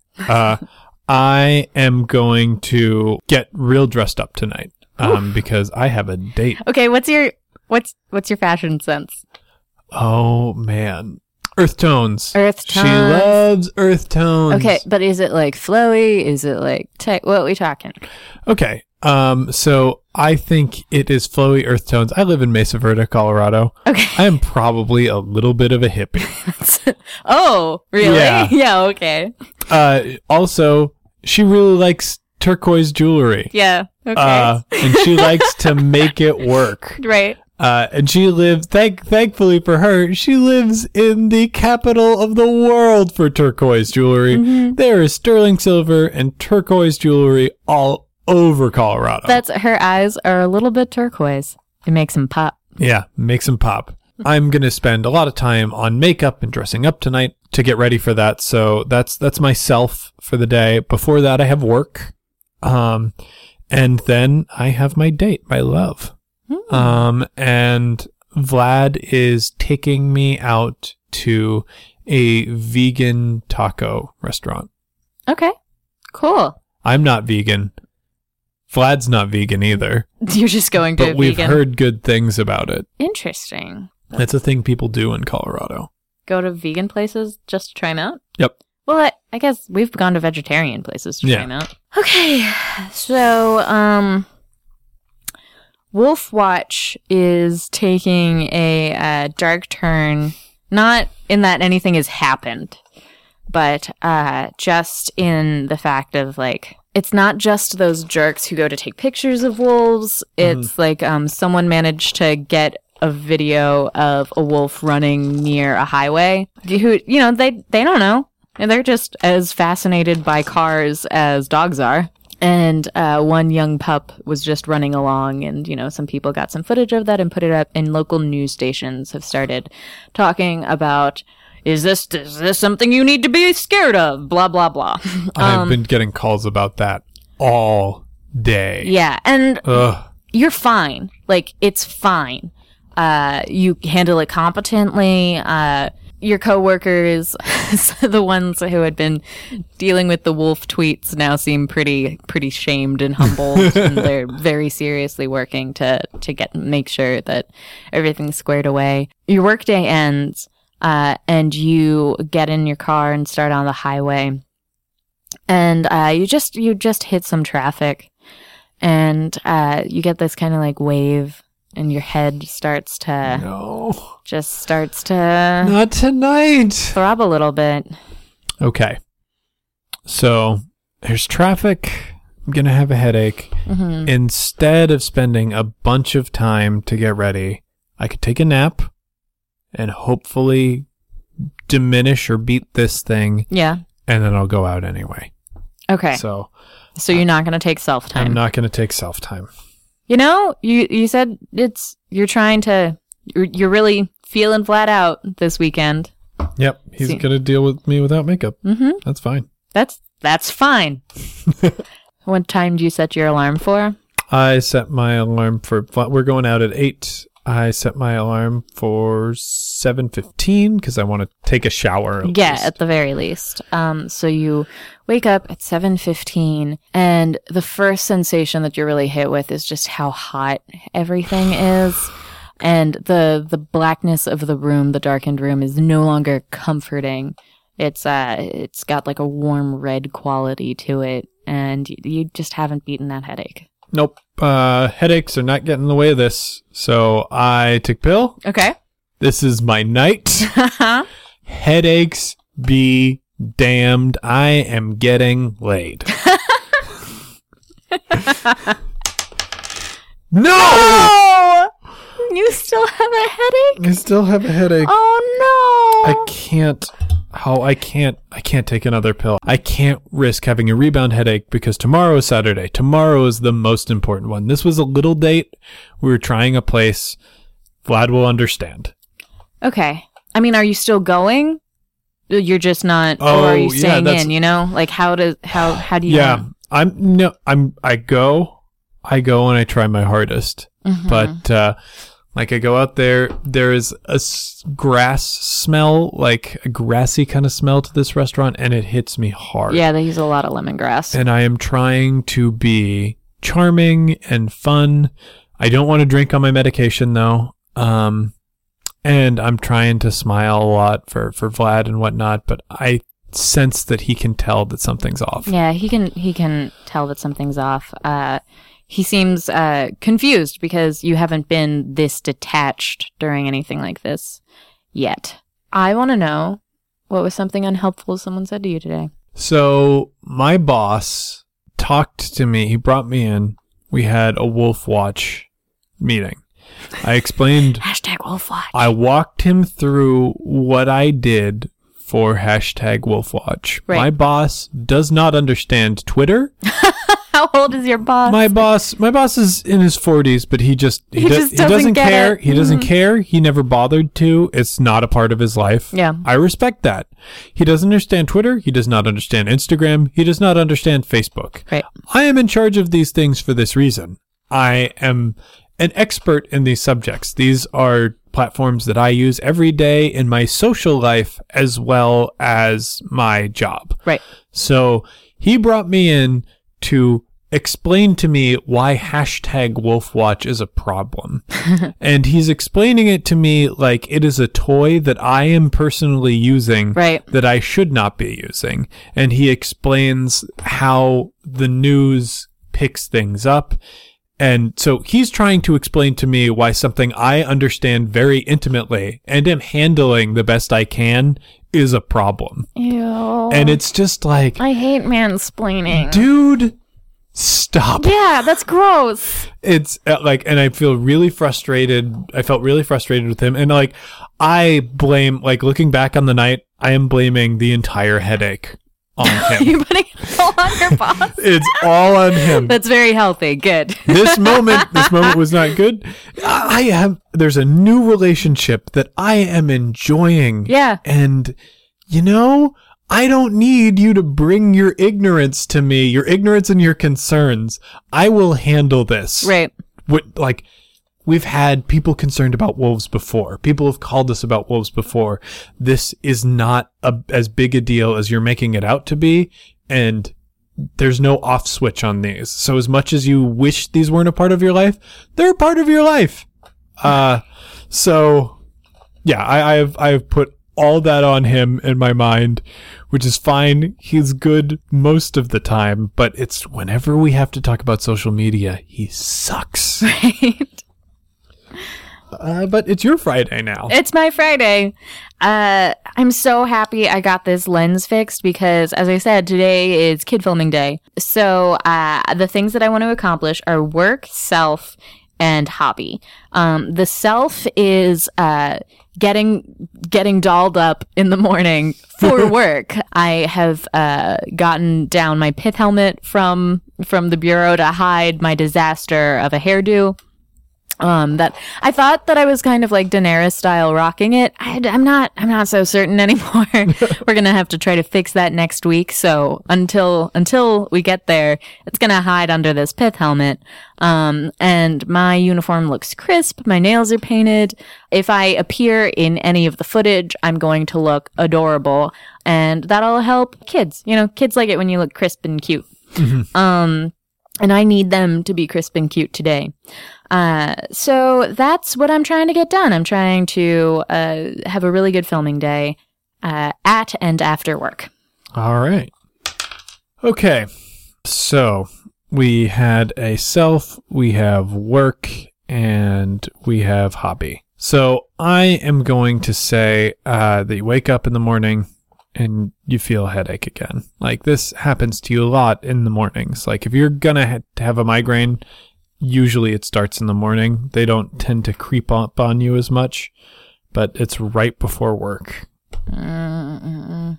I am going to get real dressed up tonight because I have a date. Okay, what's your fashion sense? Oh man, earth tones. Earth tones. She loves earth tones. Okay, but is it like flowy? Is it like tight? What are we talking? Okay, so I think it is flowy earth tones. I live in Mesa Verde, Colorado. Okay, I am probably a little bit of a hippie. Oh, really? Yeah. Okay. Also. She really likes turquoise jewelry. Yeah. Okay. And she likes to make it work. Right. And she lives, thankfully for her, she lives in the capital of the world for turquoise jewelry. Mm-hmm. There is sterling silver and turquoise jewelry all over Colorado. Her eyes are a little bit turquoise. It makes them pop. Yeah. Makes them pop. I'm going to spend a lot of time on makeup and dressing up tonight to get ready for that. So that's myself for the day. Before that, I have work. And then I have my date, my love. Mm. And Vlad is taking me out to a vegan taco restaurant. Okay, cool. I'm not vegan. Vlad's not vegan either. You're just going to vegan. But we've heard good things about it. Interesting. That's a thing people do in Colorado. Go to vegan places just to try them out? Yep. Well, I guess we've gone to vegetarian places to try them out. Okay. So, Wolf Watch is taking a dark turn. Not in that anything has happened, but just in the fact of, like, it's not just those jerks who go to take pictures of wolves. It's like someone managed to get a video of a wolf running near a highway. Who, you know, they don't know. And they're just as fascinated by cars as dogs are. And one young pup was just running along, and, you know, some people got some footage of that and put it up, and local news stations have started talking about, is this something you need to be scared of? Blah, blah, blah. I've been getting calls about that all day. Yeah, and you're fine. Like, it's fine. You handle it competently. your coworkers, the ones who had been dealing with the wolf tweets, now seem pretty shamed and humbled, and they're very seriously working to make sure that everything's squared away. Your workday ends, and you get in your car and start on the highway, and you just hit some traffic, and you get this kind of like wave. And your head starts to... No. Just starts to... Not tonight! Throb a little bit. Okay. So, there's traffic. I'm going to have a headache. Mm-hmm. Instead of spending a bunch of time to get ready, I could take a nap and hopefully diminish or beat this thing. Yeah. And then I'll go out anyway. Okay. So you're not going to take self-time. I'm not going to take self-time. You know, you said you're really feeling flat out this weekend. Yep. He's going to deal with me without makeup. Mm-hmm. That's fine. That's fine. What time do you set your alarm for? I set my alarm for, we're going out at 8. I set my alarm for 7:15 because I want to take a shower. At the very least. So you wake up at 7:15, and the first sensation that you're really hit with is just how hot everything is, and the blackness of the room, the darkened room, is no longer comforting. It's got like a warm red quality to it, and you just haven't beaten that headache. Nope. Headaches are not getting in the way of this. So I took pill. Okay. This is my night. Headaches be damned. I am getting laid. No! You still have a headache? I still have a headache. Oh, no. I can't take another pill. I can't risk having a rebound headache because tomorrow is Saturday. Tomorrow is the most important one. This was a little date. We were trying a place. Vlad will understand. Okay. I mean, are you still going? You're just not, or are you staying in, you know? Like how do you I go and I try my hardest. Mm-hmm. But like I go out there, there is a grass smell, like a grassy kind of smell to this restaurant, and it hits me hard. Yeah, they use a lot of lemongrass. And I am trying to be charming and fun. I don't want to drink on my medication, though. And I'm trying to smile a lot for Vlad and whatnot, but I sense that he can tell that something's off. Yeah, he can tell that something's off. He seems confused because you haven't been this detached during anything like this yet. I want to know, what was something unhelpful someone said to you today? So my boss talked to me. He brought me in. We had a Wolf Watch meeting. I explained. Hashtag Wolf Watch. I walked him through what I did for hashtag Wolf Watch. Right. My boss does not understand Twitter. How old is your boss? My boss is in his 40s, but he just doesn't care. He doesn't care. He never bothered to. It's not a part of his life. Yeah. I respect that. He doesn't understand Twitter. He does not understand Instagram. He does not understand Facebook. Right. I am in charge of these things for this reason. I am an expert in these subjects. These are platforms that I use every day in my social life as well as my job. Right. So he brought me in to explain to me why hashtag WolfWatch is a problem. And he's explaining it to me like it is a toy that I am personally using, right, that I should not be using. And he explains how the news picks things up. And so he's trying to explain to me why something I understand very intimately and am handling the best I can is a problem. Ew. And it's just like, I hate mansplaining. Dude, stop. Yeah, that's gross. It's like, and I feel really frustrated. I felt really frustrated with him. And like, I blame, like looking back on the night, I am blaming the entire headache on him. You're putting it all on your boss? It's all on him. That's very healthy. Good. This moment was not good. There's a new relationship that I am enjoying. Yeah. And, you know, I don't need you to bring your ignorance to me, your ignorance and your concerns. I will handle this. Right. What, like, We've had people concerned about wolves before. People have called us about wolves before. This is not as big a deal as you're making it out to be, and there's no off switch on these. So as much as you wish these weren't a part of your life, they're a part of your life. So yeah, I have put all that on him in my mind, which is fine. He's good most of the time, but it's whenever we have to talk about social media, he sucks. Right. But it's your Friday now. It's my Friday. I'm so happy I got this lens fixed because, as I said, today is kid filming day. So the things that I want to accomplish are work, self, and hobby. The self is getting dolled up in the morning for work. I have gotten down my pith helmet from the bureau to hide my disaster of a hairdo. That I thought that I was kind of like Daenerys style rocking it. I'm not so certain anymore. We're going to have to try to fix that next week. So until we get there, it's going to hide under this pith helmet. And my uniform looks crisp. My nails are painted. If I appear in any of the footage, I'm going to look adorable, and that'll help kids. You know, kids like it when you look crisp and cute. Mm-hmm. And I need them to be crisp and cute today. So that's what I'm trying to get done. I'm trying to have a really good filming day at and after work. All right. Okay. So we had a self, we have work, and we have hobby. So I am going to say that you wake up in the morning and you feel a headache again. Like, this happens to you a lot in the mornings. Like, if you're going to have a migraine, usually it starts in the morning. They don't tend to creep up on you as much, but it's right before work. I'm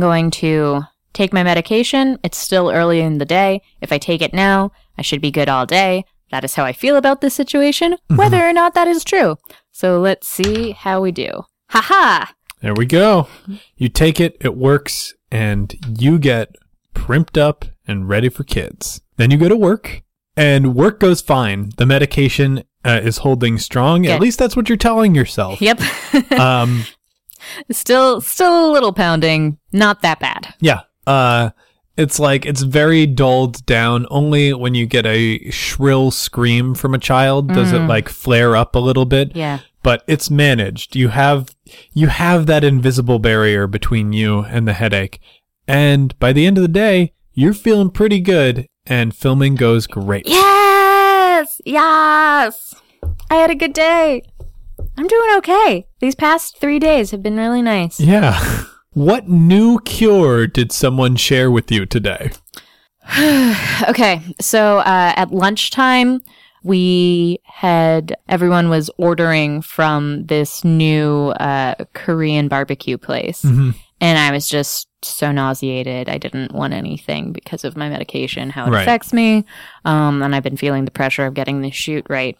going to take my medication. It's still early in the day. If I take it now, I should be good all day. That is how I feel about this situation, whether or not that is true. So let's see how we do. Ha-ha! There we go. You take it, it works, and you get primped up and ready for kids. Then you go to work, and work goes fine. The medication is holding strong. Good. At least that's what you're telling yourself. Yep. Still a little pounding. Not that bad. Yeah. It's like it's very dulled down. Only when you get a shrill scream from a child does it like flare up a little bit. Yeah. But it's managed. You have that invisible barrier between you and the headache. And by the end of the day, you're feeling pretty good and filming goes great. Yes! Yes! I had a good day. I'm doing okay. These past 3 days have been really nice. Yeah. What new cure did someone share with you today? Okay. So at lunchtime, everyone was ordering from this new Korean barbecue place. Mm-hmm. And I was just so nauseated. I didn't want anything because of my medication, how it affects me. And I've been feeling the pressure of getting this shoot right.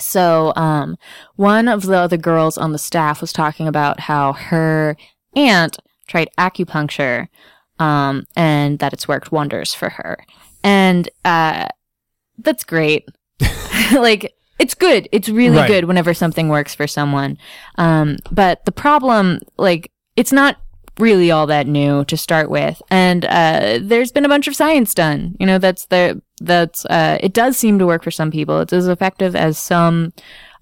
So one of the other girls on the staff was talking about how her aunt tried acupuncture and that it's worked wonders for her. And that's great. Like, it's good. It's really good whenever something works for someone. But the problem, like, it's not really all that new to start with. And there's been a bunch of science done. You know, it does seem to work for some people. It's as effective as some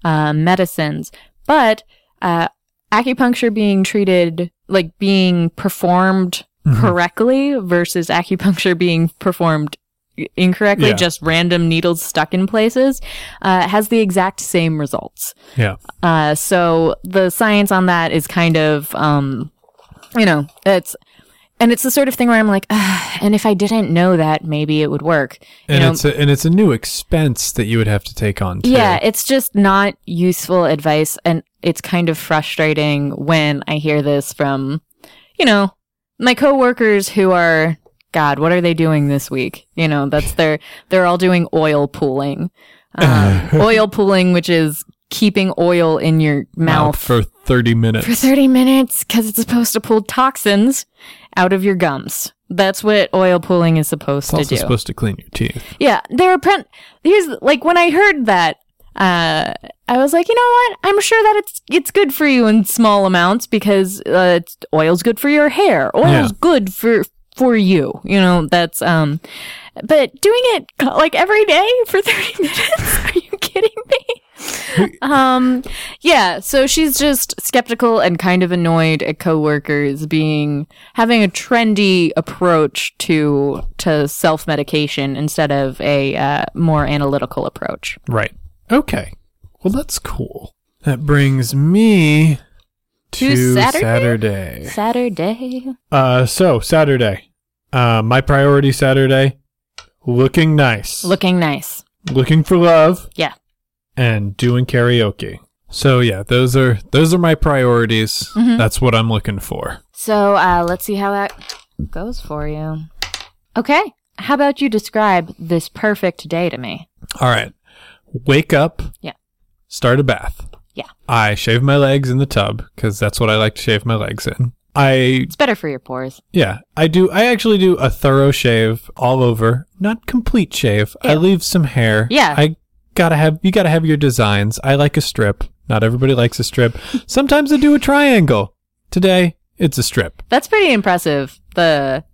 medicines. But acupuncture being treated, like, being performed correctly versus acupuncture being performed incorrectly, just random needles stuck in places, has the exact same results. Yeah. So the science on that is kind of, it's the sort of thing where I'm like, and if I didn't know that, maybe it would work. It's a new expense that you would have to take on too. Yeah, it's just not useful advice, and it's kind of frustrating when I hear this from, my coworkers who are, God, what are they doing this week? You know, that's they're all doing oil pooling. Oil pooling, which is keeping oil in your mouth for 30 minutes. For 30 minutes, because it's supposed to pull toxins out of your gums. That's what oil pooling is supposed to do. It's also supposed to clean your teeth. Yeah. Here's, like, when I heard that, I was like, you know what? I'm sure that it's good for you in small amounts because oil's good for your hair. Oil's good for you. You know, that's but doing it like every day for 30 minutes? Are you kidding me? Yeah, so she's just skeptical and kind of annoyed at coworkers having a trendy approach to self-medication instead of a more analytical approach. Right. Okay. Well, that's cool. That brings me to Saturday. So Saturday, my priority Saturday, looking nice. Looking for love. Yeah. And doing karaoke. So yeah, those are my priorities. Mm-hmm. That's what I'm looking for. So let's see how that goes for you. Okay. How about you describe this perfect day to me? All right. Wake up. Yeah. Start a bath. Yeah. I shave my legs in the tub because that's what I like to shave my legs in. It's better for your pores. Yeah. I actually do a thorough shave all over. Not complete shave. Ew. I leave some hair. Yeah. You gotta have your designs. I like a strip. Not everybody likes a strip. Sometimes I do a triangle. Today, it's a strip. That's pretty impressive. The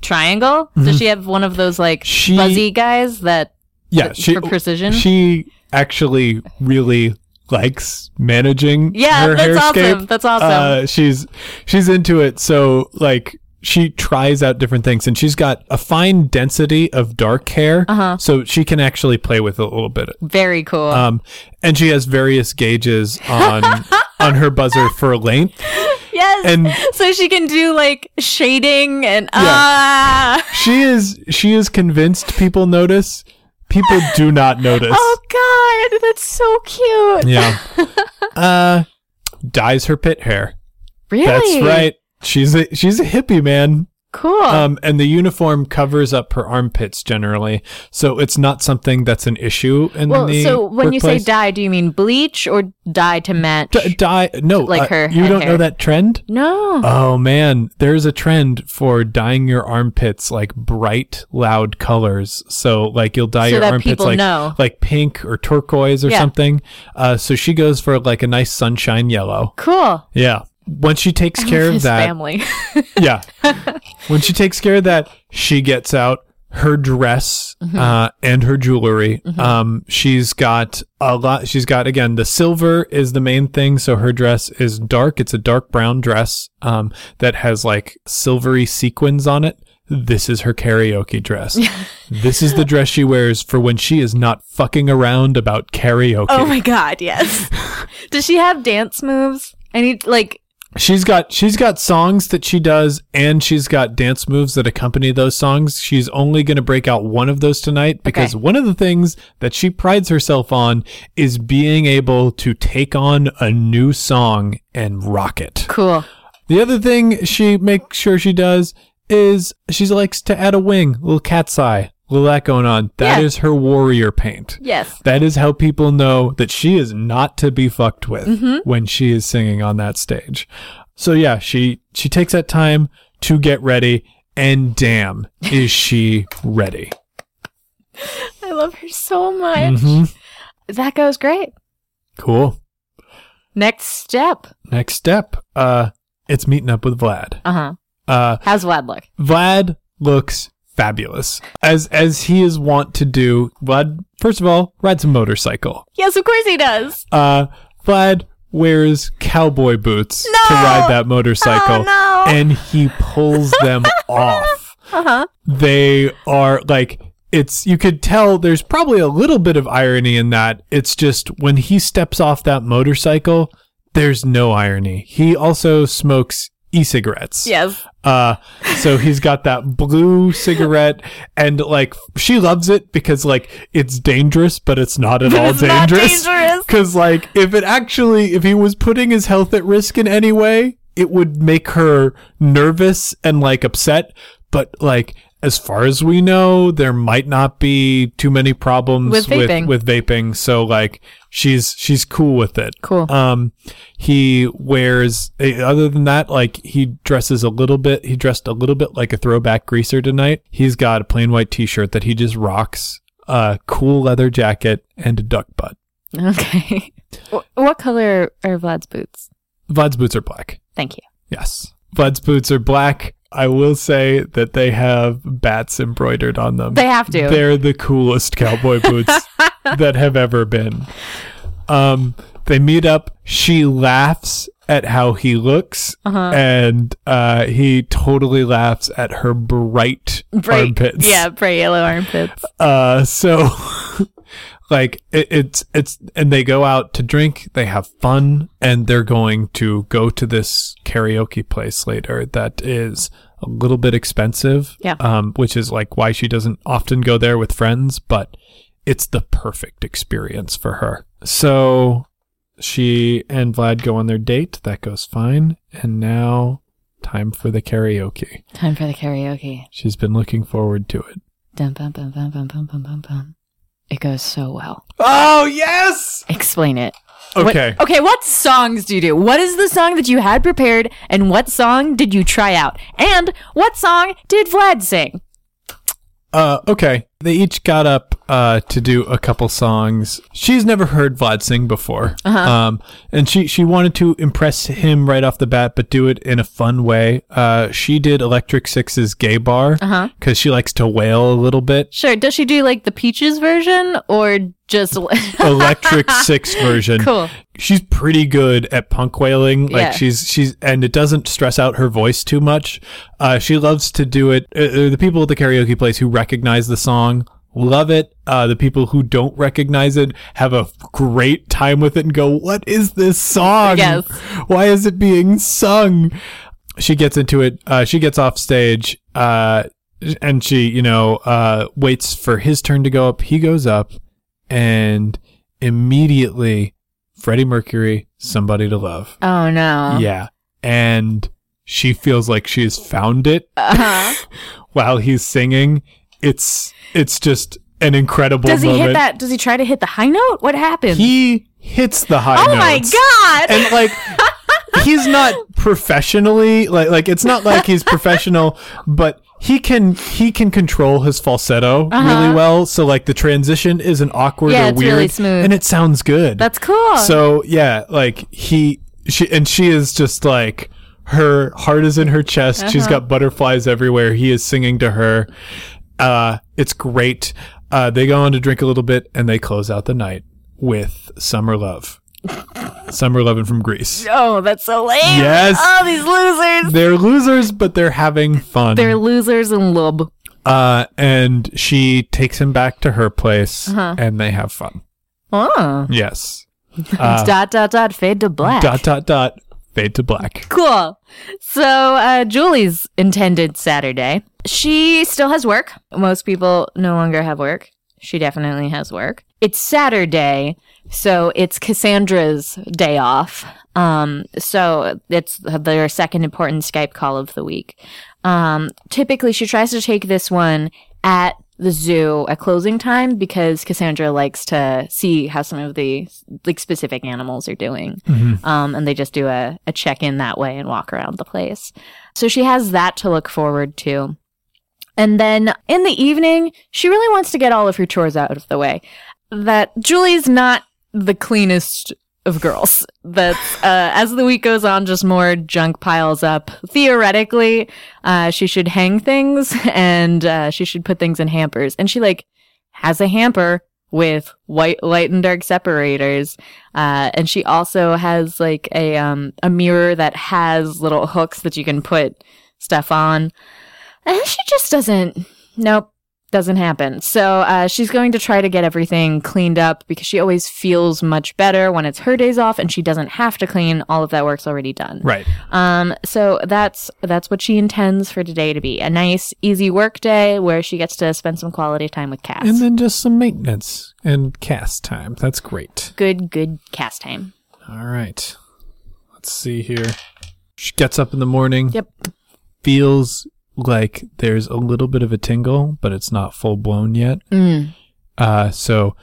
triangle? Mm-hmm. Does she have one of those fuzzy guys that... Yeah, for precision. She actually really likes managing her hairscape. Awesome. That's awesome. She's into it. So she tries out different things, and she's got a fine density of dark hair. Uh-huh. So she can actually play with it a little bit. Very cool. And she has various gauges on her buzzer for length. Yes. And so she can do shading and She is convinced people notice. People do not notice. Oh, God. That's so cute. Yeah. Dyes her pit hair. Really? That's right. She's a hippie, man. Cool. And the uniform covers up her armpits generally. So it's not something that's an issue in the so when workplace. You say dye, do you mean bleach or dye to match? Dye. No. Her You don't hair. Know that trend? No. Oh, man. There's a trend for dyeing your armpits bright, loud colors. So you'll dye your armpits like pink or turquoise or something. So she goes for a nice sunshine yellow. Cool. Yeah. Once she takes care of that family. Yeah. When she takes care of that, she gets out her dress and her jewelry. Mm-hmm. She's got a lot. She's got, again, the silver is the main thing. So her dress is dark. It's a dark brown dress that has silvery sequins on it. This is her karaoke dress. This is the dress she wears for when she is not fucking around about karaoke. Oh, my God. Yes. Does she have dance moves? I need She's got songs that she does, and she's got dance moves that accompany those songs. She's only going to break out one of those tonight because one of the things that she prides herself on is being able to take on a new song and rock it. Cool. The other thing she makes sure she does is she likes to add a wing, a little cat's eye. Little that going on. That is her warrior paint. Yes. That is how people know that she is not to be fucked with when she is singing on that stage. So yeah, she takes that time to get ready, and damn, is she ready. I love her so much. Mm-hmm. That goes great. Cool. Next step. It's meeting up with Vlad. Uh-huh. How's Vlad look? Vlad looks fabulous. As he is wont to do, Vlad, first of all, rides a motorcycle. Yes, of course he does. Vlad wears cowboy boots to ride that motorcycle. Oh, no. And he pulls them off. Uh-huh. They are you could tell there's probably a little bit of irony in that. It's just when he steps off that motorcycle, there's no irony. He also smokes e-cigarettes. Yes. So he's got that blue cigarette, and she loves it because it's dangerous, but it's not at all dangerous. Because if he was putting his health at risk in any way, it would make her nervous and upset. But as far as we know, there might not be too many problems with vaping. So she's cool with it. Cool. He wears, other than that, he dressed a little bit like a throwback greaser tonight. He's got a plain white t-shirt that he just rocks, a cool leather jacket, and a duck butt. Okay. What color are Vlad's boots? Vlad's boots are black. Thank you. Yes. Vlad's boots are black. I will say that they have bats embroidered on them. They have to. They're the coolest cowboy boots that have ever been. They meet up. She laughs at how he looks, and he totally laughs at her bright armpits. Yeah, bright yellow armpits. So, like, it's and they go out to drink. They have fun, and they're going to go to this karaoke place later that is a little bit expensive. Yeah, which is like why she doesn't often go there with friends, but it's the perfect experience for her. So. She and Vlad go on their date. That goes fine. And now, time for the karaoke. Time for the karaoke. She's been looking forward to it. Dum, bum, bum, bum, bum, bum, bum, bum, bum. It goes so well. Oh, yes! Explain it. Okay. What songs do you do? What is the song that you had prepared, and what song did you try out? And what song did Vlad sing? Okay. They each got up to do a couple songs. She's never heard Vlad sing before. Uh-huh. And she wanted to impress him right off the bat, but do it in a fun way. She did Electric Six's Gay Bar because she likes to wail a little bit. Sure. Does she do like the Peaches version or just... Electric Six version. Cool. She's pretty good at punk wailing. Like and it doesn't stress out her voice too much. She loves to do it. The people at the karaoke place who recognize the song love it. The people who don't recognize it have a great time with it and go, what is this song? Yes. Why is it being sung? She gets into it. She gets off stage and she, waits for his turn to go up. He goes up and immediately Freddie Mercury, Somebody to Love. Oh, no. Yeah. And she feels like she's found it while he's singing. It's just an incredible moment. Does he try to hit the high note? What happens? He hits the high note. Oh notes. My God. And he's not professionally like it's not like he's professional, but he can control his falsetto really well. So the transition isn't awkward or weird. Yeah, it's really smooth. And it sounds good. That's cool. So yeah, she is just like her heart is in her chest. Uh-huh. She's got butterflies everywhere. He is singing to her. It's great. They go on to drink a little bit and they close out the night with Summer Love. Summer Lovin' from Greece. Oh, that's so lame. Yes. Oh, these losers. They're losers, but they're having fun. They're losers and lub. And she takes him back to her place and they have fun. Oh. Yes. Dot, dot, dot, fade to black. Dot, dot, dot, fade to black. Cool. So, Julie's intended Saturday. She still has work. Most people no longer have work. She definitely has work. It's Saturday, so it's Cassandra's day off. So it's their second important Skype call of the week. Typically, she tries to take this one at the zoo at closing time because Cassandra likes to see how some of the specific animals are doing. Mm-hmm. And they just do a check-in that way and walk around the place. So she has that to look forward to. And then in the evening, she really wants to get all of her chores out of the way. That Julie's not the cleanest of girls. That's, as the week goes on, just more junk piles up. Theoretically, she should hang things and she should put things in hampers. And she has a hamper with white light and dark separators. And she also has a mirror that has little hooks that you can put stuff on. And she just doesn't happen. So she's going to try to get everything cleaned up because she always feels much better when it's her days off and she doesn't have to clean. All of that work's already done. Right. So that's what she intends for today to be. A nice, easy work day where she gets to spend some quality time with Cass. And then just some maintenance and Cass time. That's great. Good Cass time. All right. Let's see here. She gets up in the morning. Yep. Feels... there's a little bit of a tingle, but it's not full blown yet. Mm. So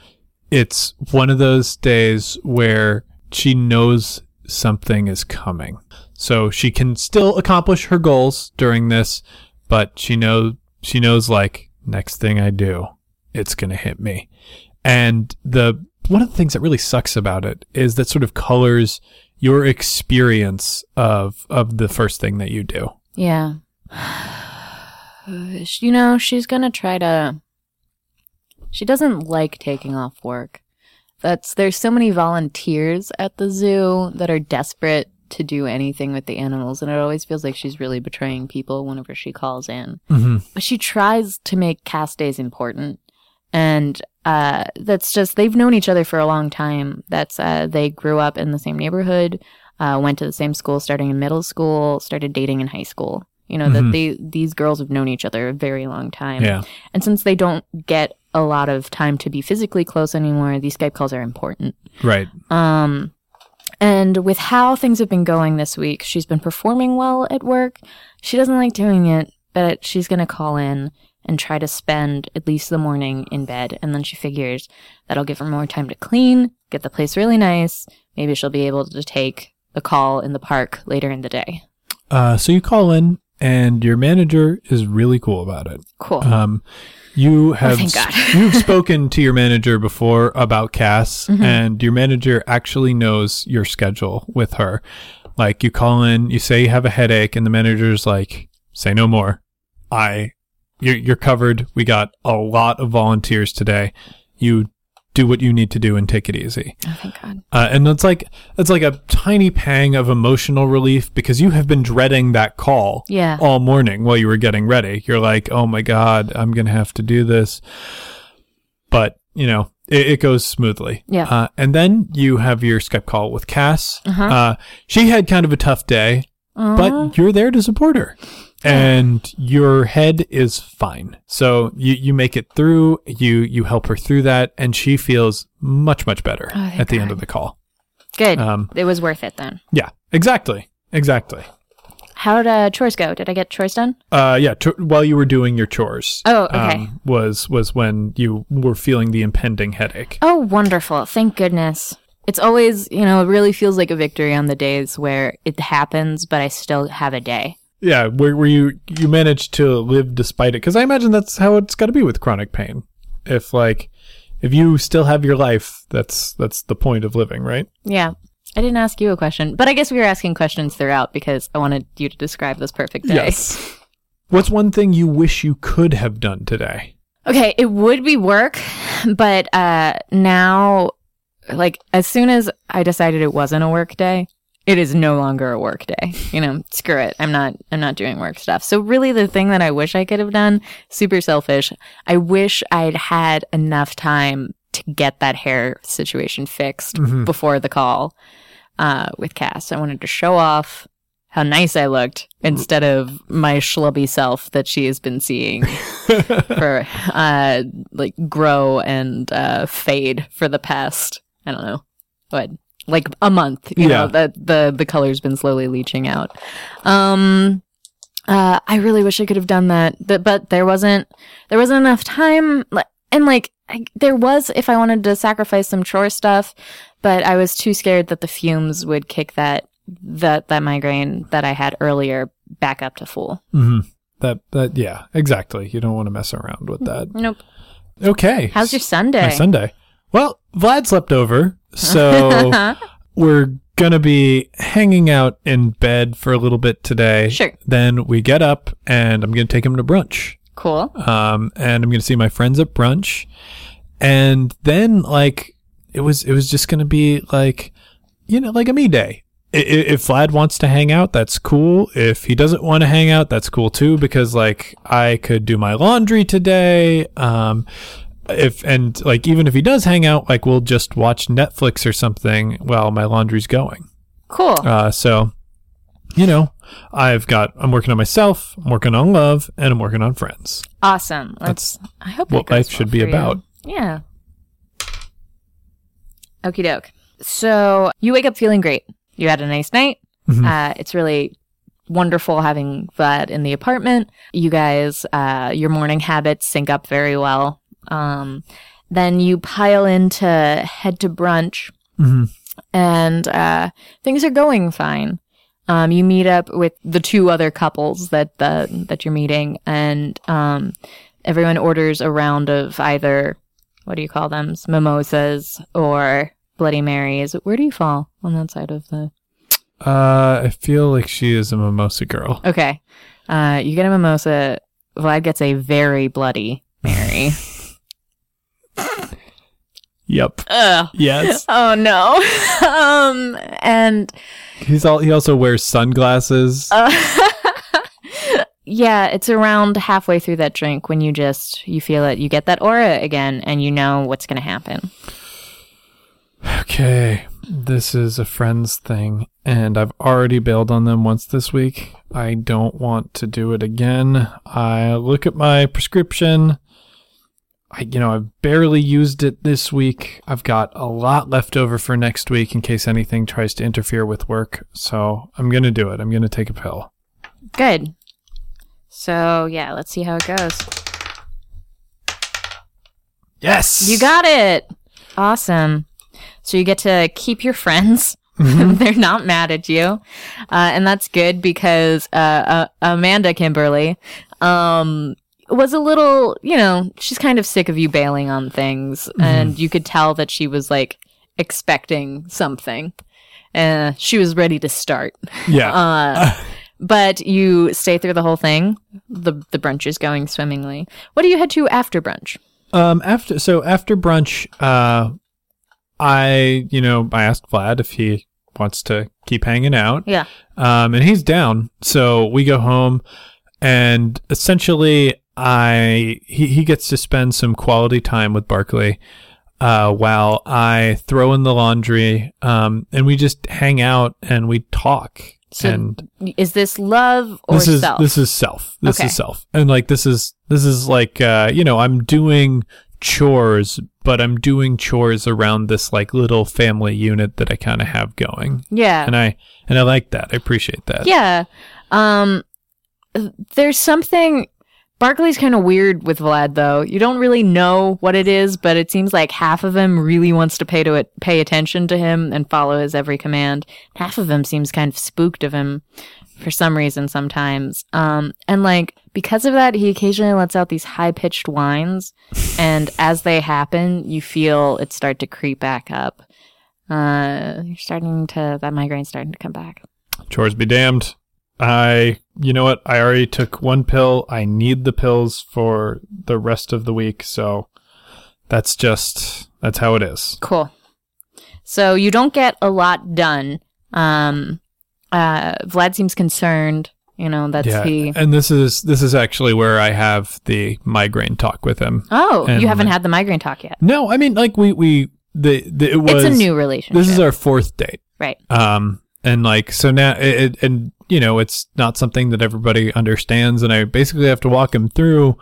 it's one of those days where she knows something is coming. So she can still accomplish her goals during this, but she knows next thing I do, it's going to hit me. And the one of the things that really sucks about it is that sort of colors your experience of the first thing that you do. Yeah. You know, she's going to try to... She doesn't like taking off work. There's so many volunteers at the zoo that are desperate to do anything with the animals, and it always feels like she's really betraying people whenever she calls in. Mm-hmm. But she tries to make cast days important, and that's just, they've known each other for a long time. That's they grew up in the same neighborhood, went to the same school starting in middle school, started dating in high school. You know, mm-hmm. that these girls have known each other a very long time. Yeah. And since they don't get a lot of time to be physically close anymore, these Skype calls are important. Right. And with how things have been going this week, she's been performing well at work. She doesn't like doing it, but she's going to call in and try to spend at least the morning in bed. And then she figures that'll give her more time to clean, get the place really nice. Maybe she'll be able to take the call in the park later in the day. So you call in, and your manager is really cool about it. Cool. You've spoken to your manager before about Cass, mm-hmm. and your manager actually knows your schedule with her. Like, you call in, you say you have a headache, and the manager's like, say no more. You're covered. We got a lot of volunteers today. You do what you need to do and take it easy. Oh, thank God. And that's like a tiny pang of emotional relief, because you have been dreading that call all morning while you were getting ready. You're like, oh my God, I'm going to have to do this. But, you know, it goes smoothly. Yeah. And then you have your Skype call with Cass. Uh-huh. She had kind of a tough day, but you're there to support her. And your head is fine. So you make it through, you help her through that, and she feels much, much better at the end of the call. Good. It was worth it then. Yeah, exactly. How did chores go? Did I get chores done? Yeah, while you were doing your chores. Oh, okay. Was when you were feeling the impending headache. Oh, wonderful. Thank goodness. It's always, you know, it really feels like a victory on the days where it happens, but I still have a day. Yeah, where you manage to live despite it. Because I imagine that's how it's got to be with chronic pain. If you still have your life, that's the point of living, right? Yeah. I didn't ask you a question, but I guess we were asking questions throughout because I wanted you to describe this perfect day. Yes. What's one thing you wish you could have done today? Okay, it would be work, but now, like, as soon as I decided it wasn't a work day, it is no longer a work day. You know, screw it. I'm not doing work stuff. So really the thing that I wish I could have done, super selfish, I wish I'd had enough time to get that hair situation fixed mm-hmm. before the call with Cass. I wanted to show off how nice I looked instead of my schlubby self that she has been seeing for like grow and fade for the past, I don't know, what? Like a month, you know, that the color's been slowly leaching out. I really wish I could have done that, but there wasn't enough time, and there was if I wanted to sacrifice some chore stuff, but I was too scared that the fumes would kick that migraine that I had earlier back up to full. Mm-hmm. That yeah, exactly. You don't want to mess around with that. Nope. Okay. How's your Sunday? My Sunday. Well, Vlad slept over, so we're going to be hanging out in bed for a little bit today. Sure. Then we get up, and I'm going to take him to brunch. Cool. And I'm going to see my friends at brunch. And then, it was just going to be, a me day. If Vlad wants to hang out, that's cool. If he doesn't want to hang out, that's cool, too, because, I could do my laundry today. Even if he does hang out, we'll just watch Netflix or something while my laundry's going. Cool. So, you know, I'm working on myself, I'm working on love, and I'm working on friends. Awesome. I hope what life should be about. Yeah. Okie doke. So you wake up feeling great. You had a nice night. Mm-hmm. It's really wonderful having Vlad in the apartment. You guys, your morning habits sync up very well. Then you pile in to head to brunch, mm-hmm. and things are going fine. You meet up with the two other couples that you're meeting, and everyone orders a round of either what do you call them? Mimosas or Bloody Marys. Where do you fall on that side of the... I feel like she is a mimosa girl. Okay. You get a mimosa. Vlad gets a very Bloody Mary. Yep. Ugh. Yes. Oh, no. And... He also wears sunglasses. Yeah, it's around halfway through that drink when you feel it. You get that aura again, and you know what's going to happen. Okay. This is a friend's thing, and I've already bailed on them once this week. I don't want to do it again. I look at my prescription. I've barely used it this week. I've got a lot left over for next week in case anything tries to interfere with work. So I'm going to do it. I'm going to take a pill. Good. So, yeah, let's see how it goes. Yes! You got it! Awesome. So you get to keep your friends. Mm-hmm. They're not mad at you. And that's good because Amanda Kimberly... was a little, she's kind of sick of you bailing on things, and you could tell that she was, expecting something. She was ready to start. Yeah. But you stay through the whole thing. The brunch is going swimmingly. What do you head to after brunch? After brunch, I asked Vlad if he wants to keep hanging out. Yeah. And he's down. So we go home, and essentially... he gets to spend some quality time with Barkley while I throw in the laundry, and we just hang out and we talk. So and is this love or self? This is self. This is self. And I'm doing chores, but I'm doing chores around this little family unit that I kind of have going. Yeah. And I like that. I appreciate that. Yeah. There's something. Barkley's kind of weird with Vlad, though. You don't really know what it is, but it seems like half of him really wants to pay attention to him and follow his every command. Half of him seems kind of spooked of him for some reason sometimes. And because of that, he occasionally lets out these high-pitched whines, and as they happen, you feel it start to creep back up. That migraine's starting to come back. Chores be damned. You know what? I already took one pill. I need the pills for the rest of the week. So that's how it is. Cool. So you don't get a lot done. Vlad seems concerned. And this is actually where I have the migraine talk with him. Oh, and you haven't had the migraine talk yet. No, I mean, it's a new relationship. This is our fourth date. Right. So now it's not something that everybody understands, and I basically have to walk him through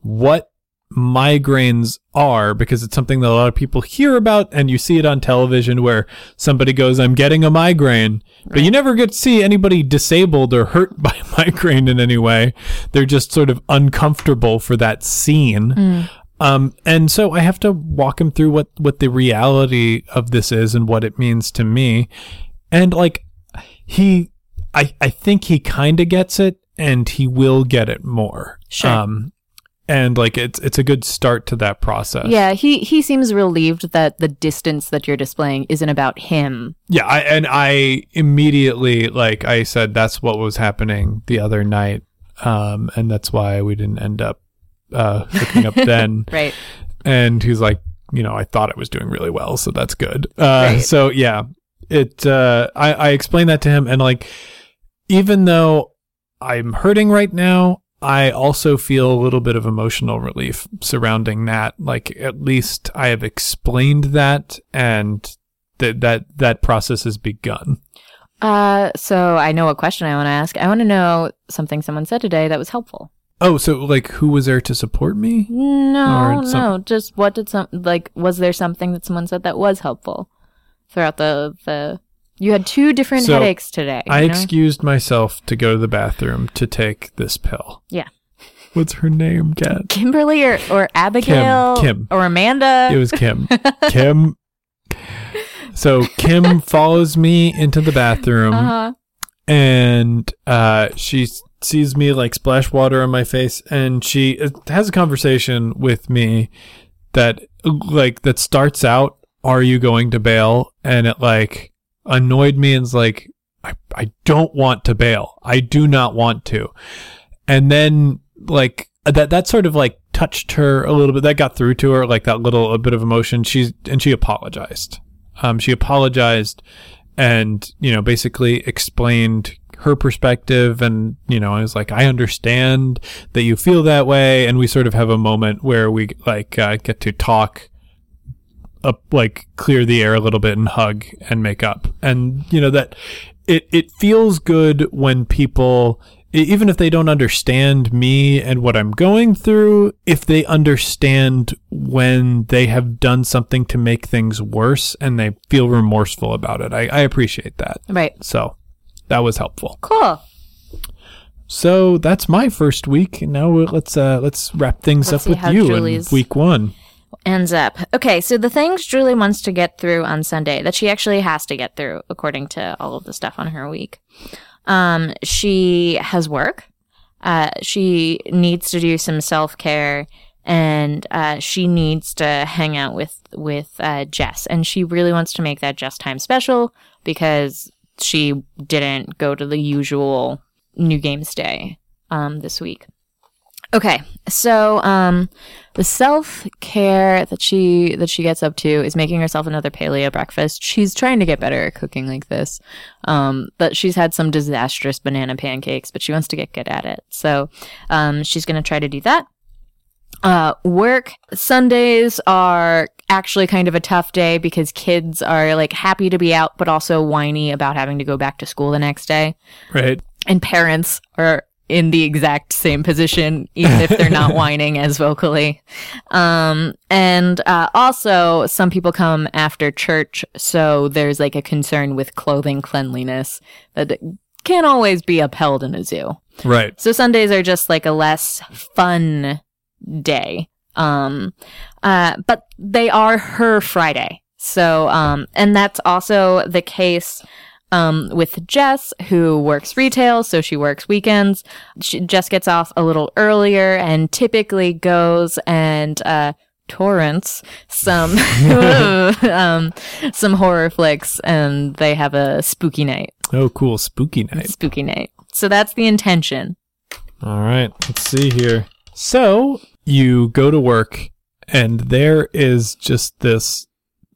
what migraines are, because it's something that a lot of people hear about, and you see it on television where somebody goes, I'm getting a migraine, right. But you never get to see anybody disabled or hurt by migraine in any way. They're just sort of uncomfortable for that scene. And so I have to walk him through what the reality of this is and what it means to me. And I think he kind of gets it, and he will get it more. Sure. It's a good start to that process. Yeah, he seems relieved that the distance that you're displaying isn't about him. Yeah, I immediately, I said, that's what was happening the other night, and that's why we didn't end up hooking up then. Right. And he's like, I thought I was doing really well, so that's good. Right. So, yeah. I explained that to him, and even though I'm hurting right now, I also feel a little bit of emotional relief surrounding that. At least I have explained that, and that process has begun. So I know what question I want to ask. I want to know something someone said today that was helpful. Oh, so who was there to support me? No. Just what did was there something that someone said that was helpful? Throughout the you had two different headaches today. I excused myself to go to the bathroom to take this pill. Yeah. What's her name, Kat? Kimberly or Abigail? Kim. Or Amanda? It was Kim. Kim. So Kim follows me into the bathroom, and she sees me splash water on my face, and she has a conversation with me that starts out, "Are you going to bail?" and it like annoyed me and is like, I don't want to bail. I do not want to. And then like that sort of like touched her a little bit. That got through to her, like that little a bit of emotion. She apologized. She apologized and, you know, basically explained her perspective. And, you know, I was like, I understand that you feel that way. And we sort of have a moment where we like get to talk up, like clear the air a little bit and hug and make up. And, you know, that it feels good when people, even if they don't understand me and what I'm going through, if they understand when they have done something to make things worse and they feel remorseful about it. I appreciate that. Right. So that was helpful. Cool. So that's my first week. Now let's wrap things up with you Julie's in week one. Ends up. Okay, so the things Julie wants to get through on Sunday that she actually has to get through according to all of the stuff on her week. She has work. She needs to do some self-care, and she needs to hang out with Jess. And she really wants to make that Jess time special because she didn't go to the usual New Games Day this week. Okay, so the self-care that she gets up to is making herself another paleo breakfast. She's trying to get better at cooking like this, but she's had some disastrous banana pancakes, but she wants to get good at it. So she's going to try to do that. Work Sundays are actually kind of a tough day because kids are like happy to be out, but also whiny about having to go back to school the next day. Right. And parents are in the exact same position, even if they're not whining as vocally. And also, some people come after church, so there's like a concern with clothing cleanliness that can't always be upheld in a zoo. Right. So Sundays are just like a less fun day. But they are her Friday. So, and that's also the case with Jess, who works retail, so she works weekends. Jess gets off a little earlier and typically goes and torrents some some horror flicks, and they have a spooky night. Oh, cool. Spooky night. So that's the intention. All right. Let's see here. So you go to work, and there is just this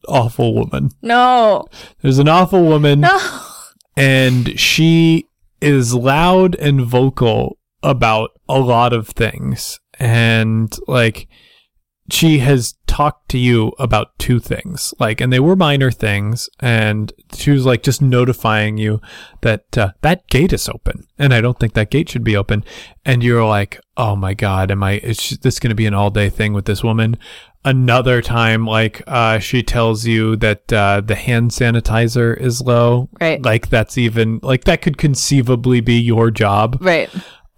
awful woman. No. There's an awful woman. No. And she is loud and vocal about a lot of things. And like, she has talked to you about two things, like, and they were minor things. And she was like just notifying you that that gate is open, and I don't think that gate should be open. And you're like, oh my God, is this going to be an all day thing with this woman? Another time, like, she tells you that the hand sanitizer is low. Right. Like, that's even, like, that could conceivably be your job. Right.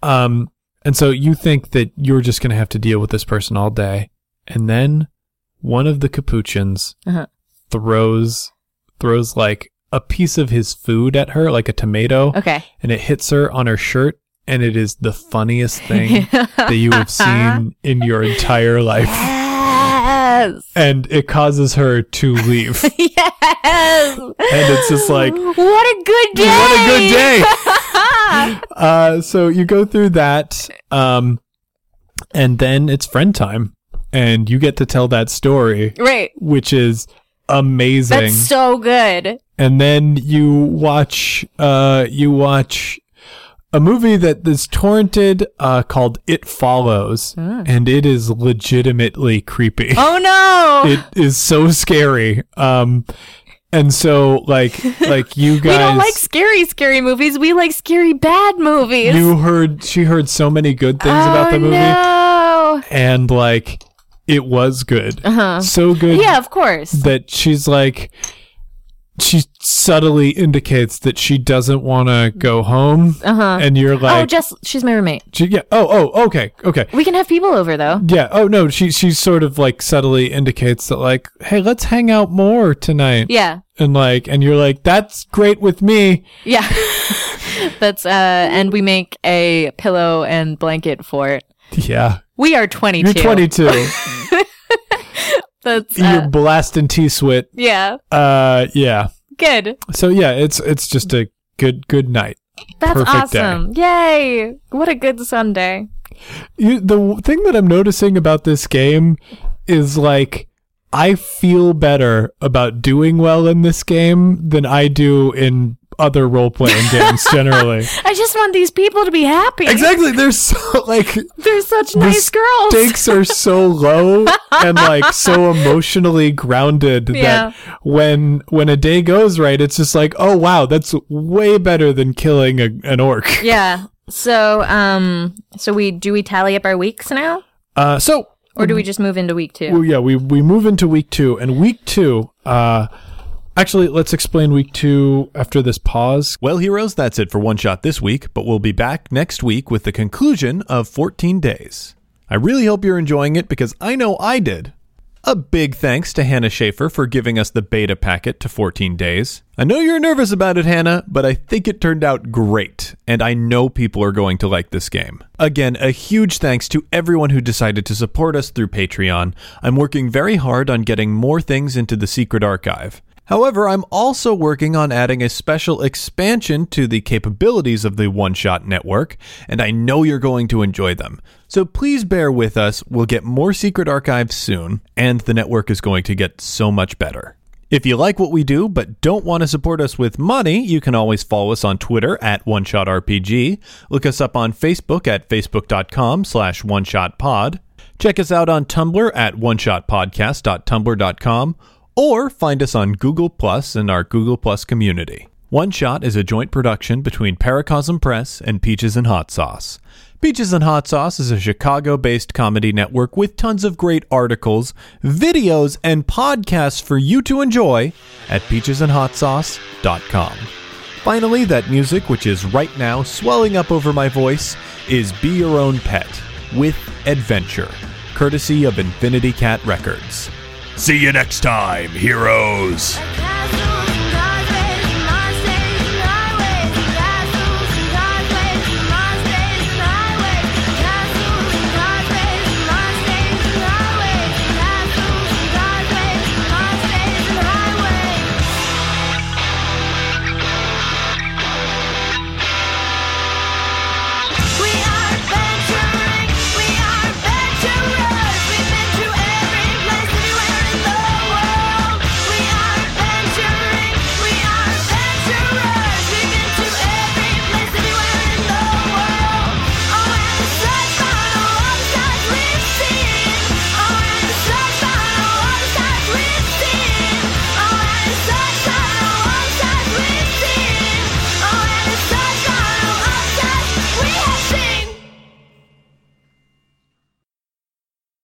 And so you think that you're just going to have to deal with this person all day. And then one of the Capuchins throws, like, a piece of his food at her, like a tomato. Okay. And it hits her on her shirt. And it is the funniest thing that you have seen in your entire life. Yes. And it causes her to leave. Yes. And it's just like, What a good day. So you go through that, and then it's friend time, and you get to tell that story. Right. Which is amazing. That's so good. And then you watch a movie that is torrented called It Follows, and it is legitimately creepy. Oh, no! It is so scary. And so, like you guys... We don't like scary, scary movies. We like scary, bad movies. She heard so many good things about the movie. No. And, like, it was good. Uh-huh. So good. Yeah, of course. That she's like... She subtly indicates that she doesn't want to go home. Uh-huh. And you're like... Oh, Jess, she's my roommate. Yeah. Oh, okay. We can have people over, though. Yeah. Oh, no. She sort of, like, subtly indicates that, like, hey, let's hang out more tonight. Yeah. And, like, and you're like, that's great with me. Yeah. That's, and we make a pillow and blanket fort. Yeah. We are 22. You're 22. That's you're blasting T-Swit. Yeah. Yeah. Good. So yeah, it's just a good night. That's perfect awesome. Day. Yay. What a good Sunday. The thing that I'm noticing about this game is like I feel better about doing well in this game than I do in other role-playing games generally. I just want these people to be happy. Exactly. They're so like they're such nice girls. Stakes are so low and like so emotionally grounded yeah. that when a day goes right, it's just like, oh wow, that's way better than killing an orc. Yeah. So we tally up our weeks now? Or do we just move into week 2? Well, yeah, we move into week 2 and week 2 actually, let's explain week 2 after this pause. Well, heroes, that's it for One Shot this week, but we'll be back next week with the conclusion of 14 Days. I really hope you're enjoying it because I know I did. A big thanks to Hannah Schaefer for giving us the beta packet to 14 Days. I know you're nervous about it, Hannah, but I think it turned out great, and I know people are going to like this game. Again, a huge thanks to everyone who decided to support us through Patreon. I'm working very hard on getting more things into the secret archive. However, I'm also working on adding a special expansion to the capabilities of the OneShot network, and I know you're going to enjoy them. So please bear with us, we'll get more secret archives soon, and the network is going to get so much better. If you like what we do, but don't want to support us with money, you can always follow us on Twitter at OneShotRPG, look us up on Facebook at facebook.com/OneShotPod, check us out on Tumblr at OneShotPodcast.tumblr.com, or find us on Google Plus and our Google Plus community. One Shot is a joint production between Paracosm Press and Peaches and Hot Sauce. Peaches and Hot Sauce is a Chicago-based comedy network with tons of great articles, videos, and podcasts for you to enjoy at peachesandhotsauce.com. Finally, that music, which is right now swelling up over my voice, is Be Your Own Pet with Adventure, courtesy of Infinity Cat Records. See you next time, heroes.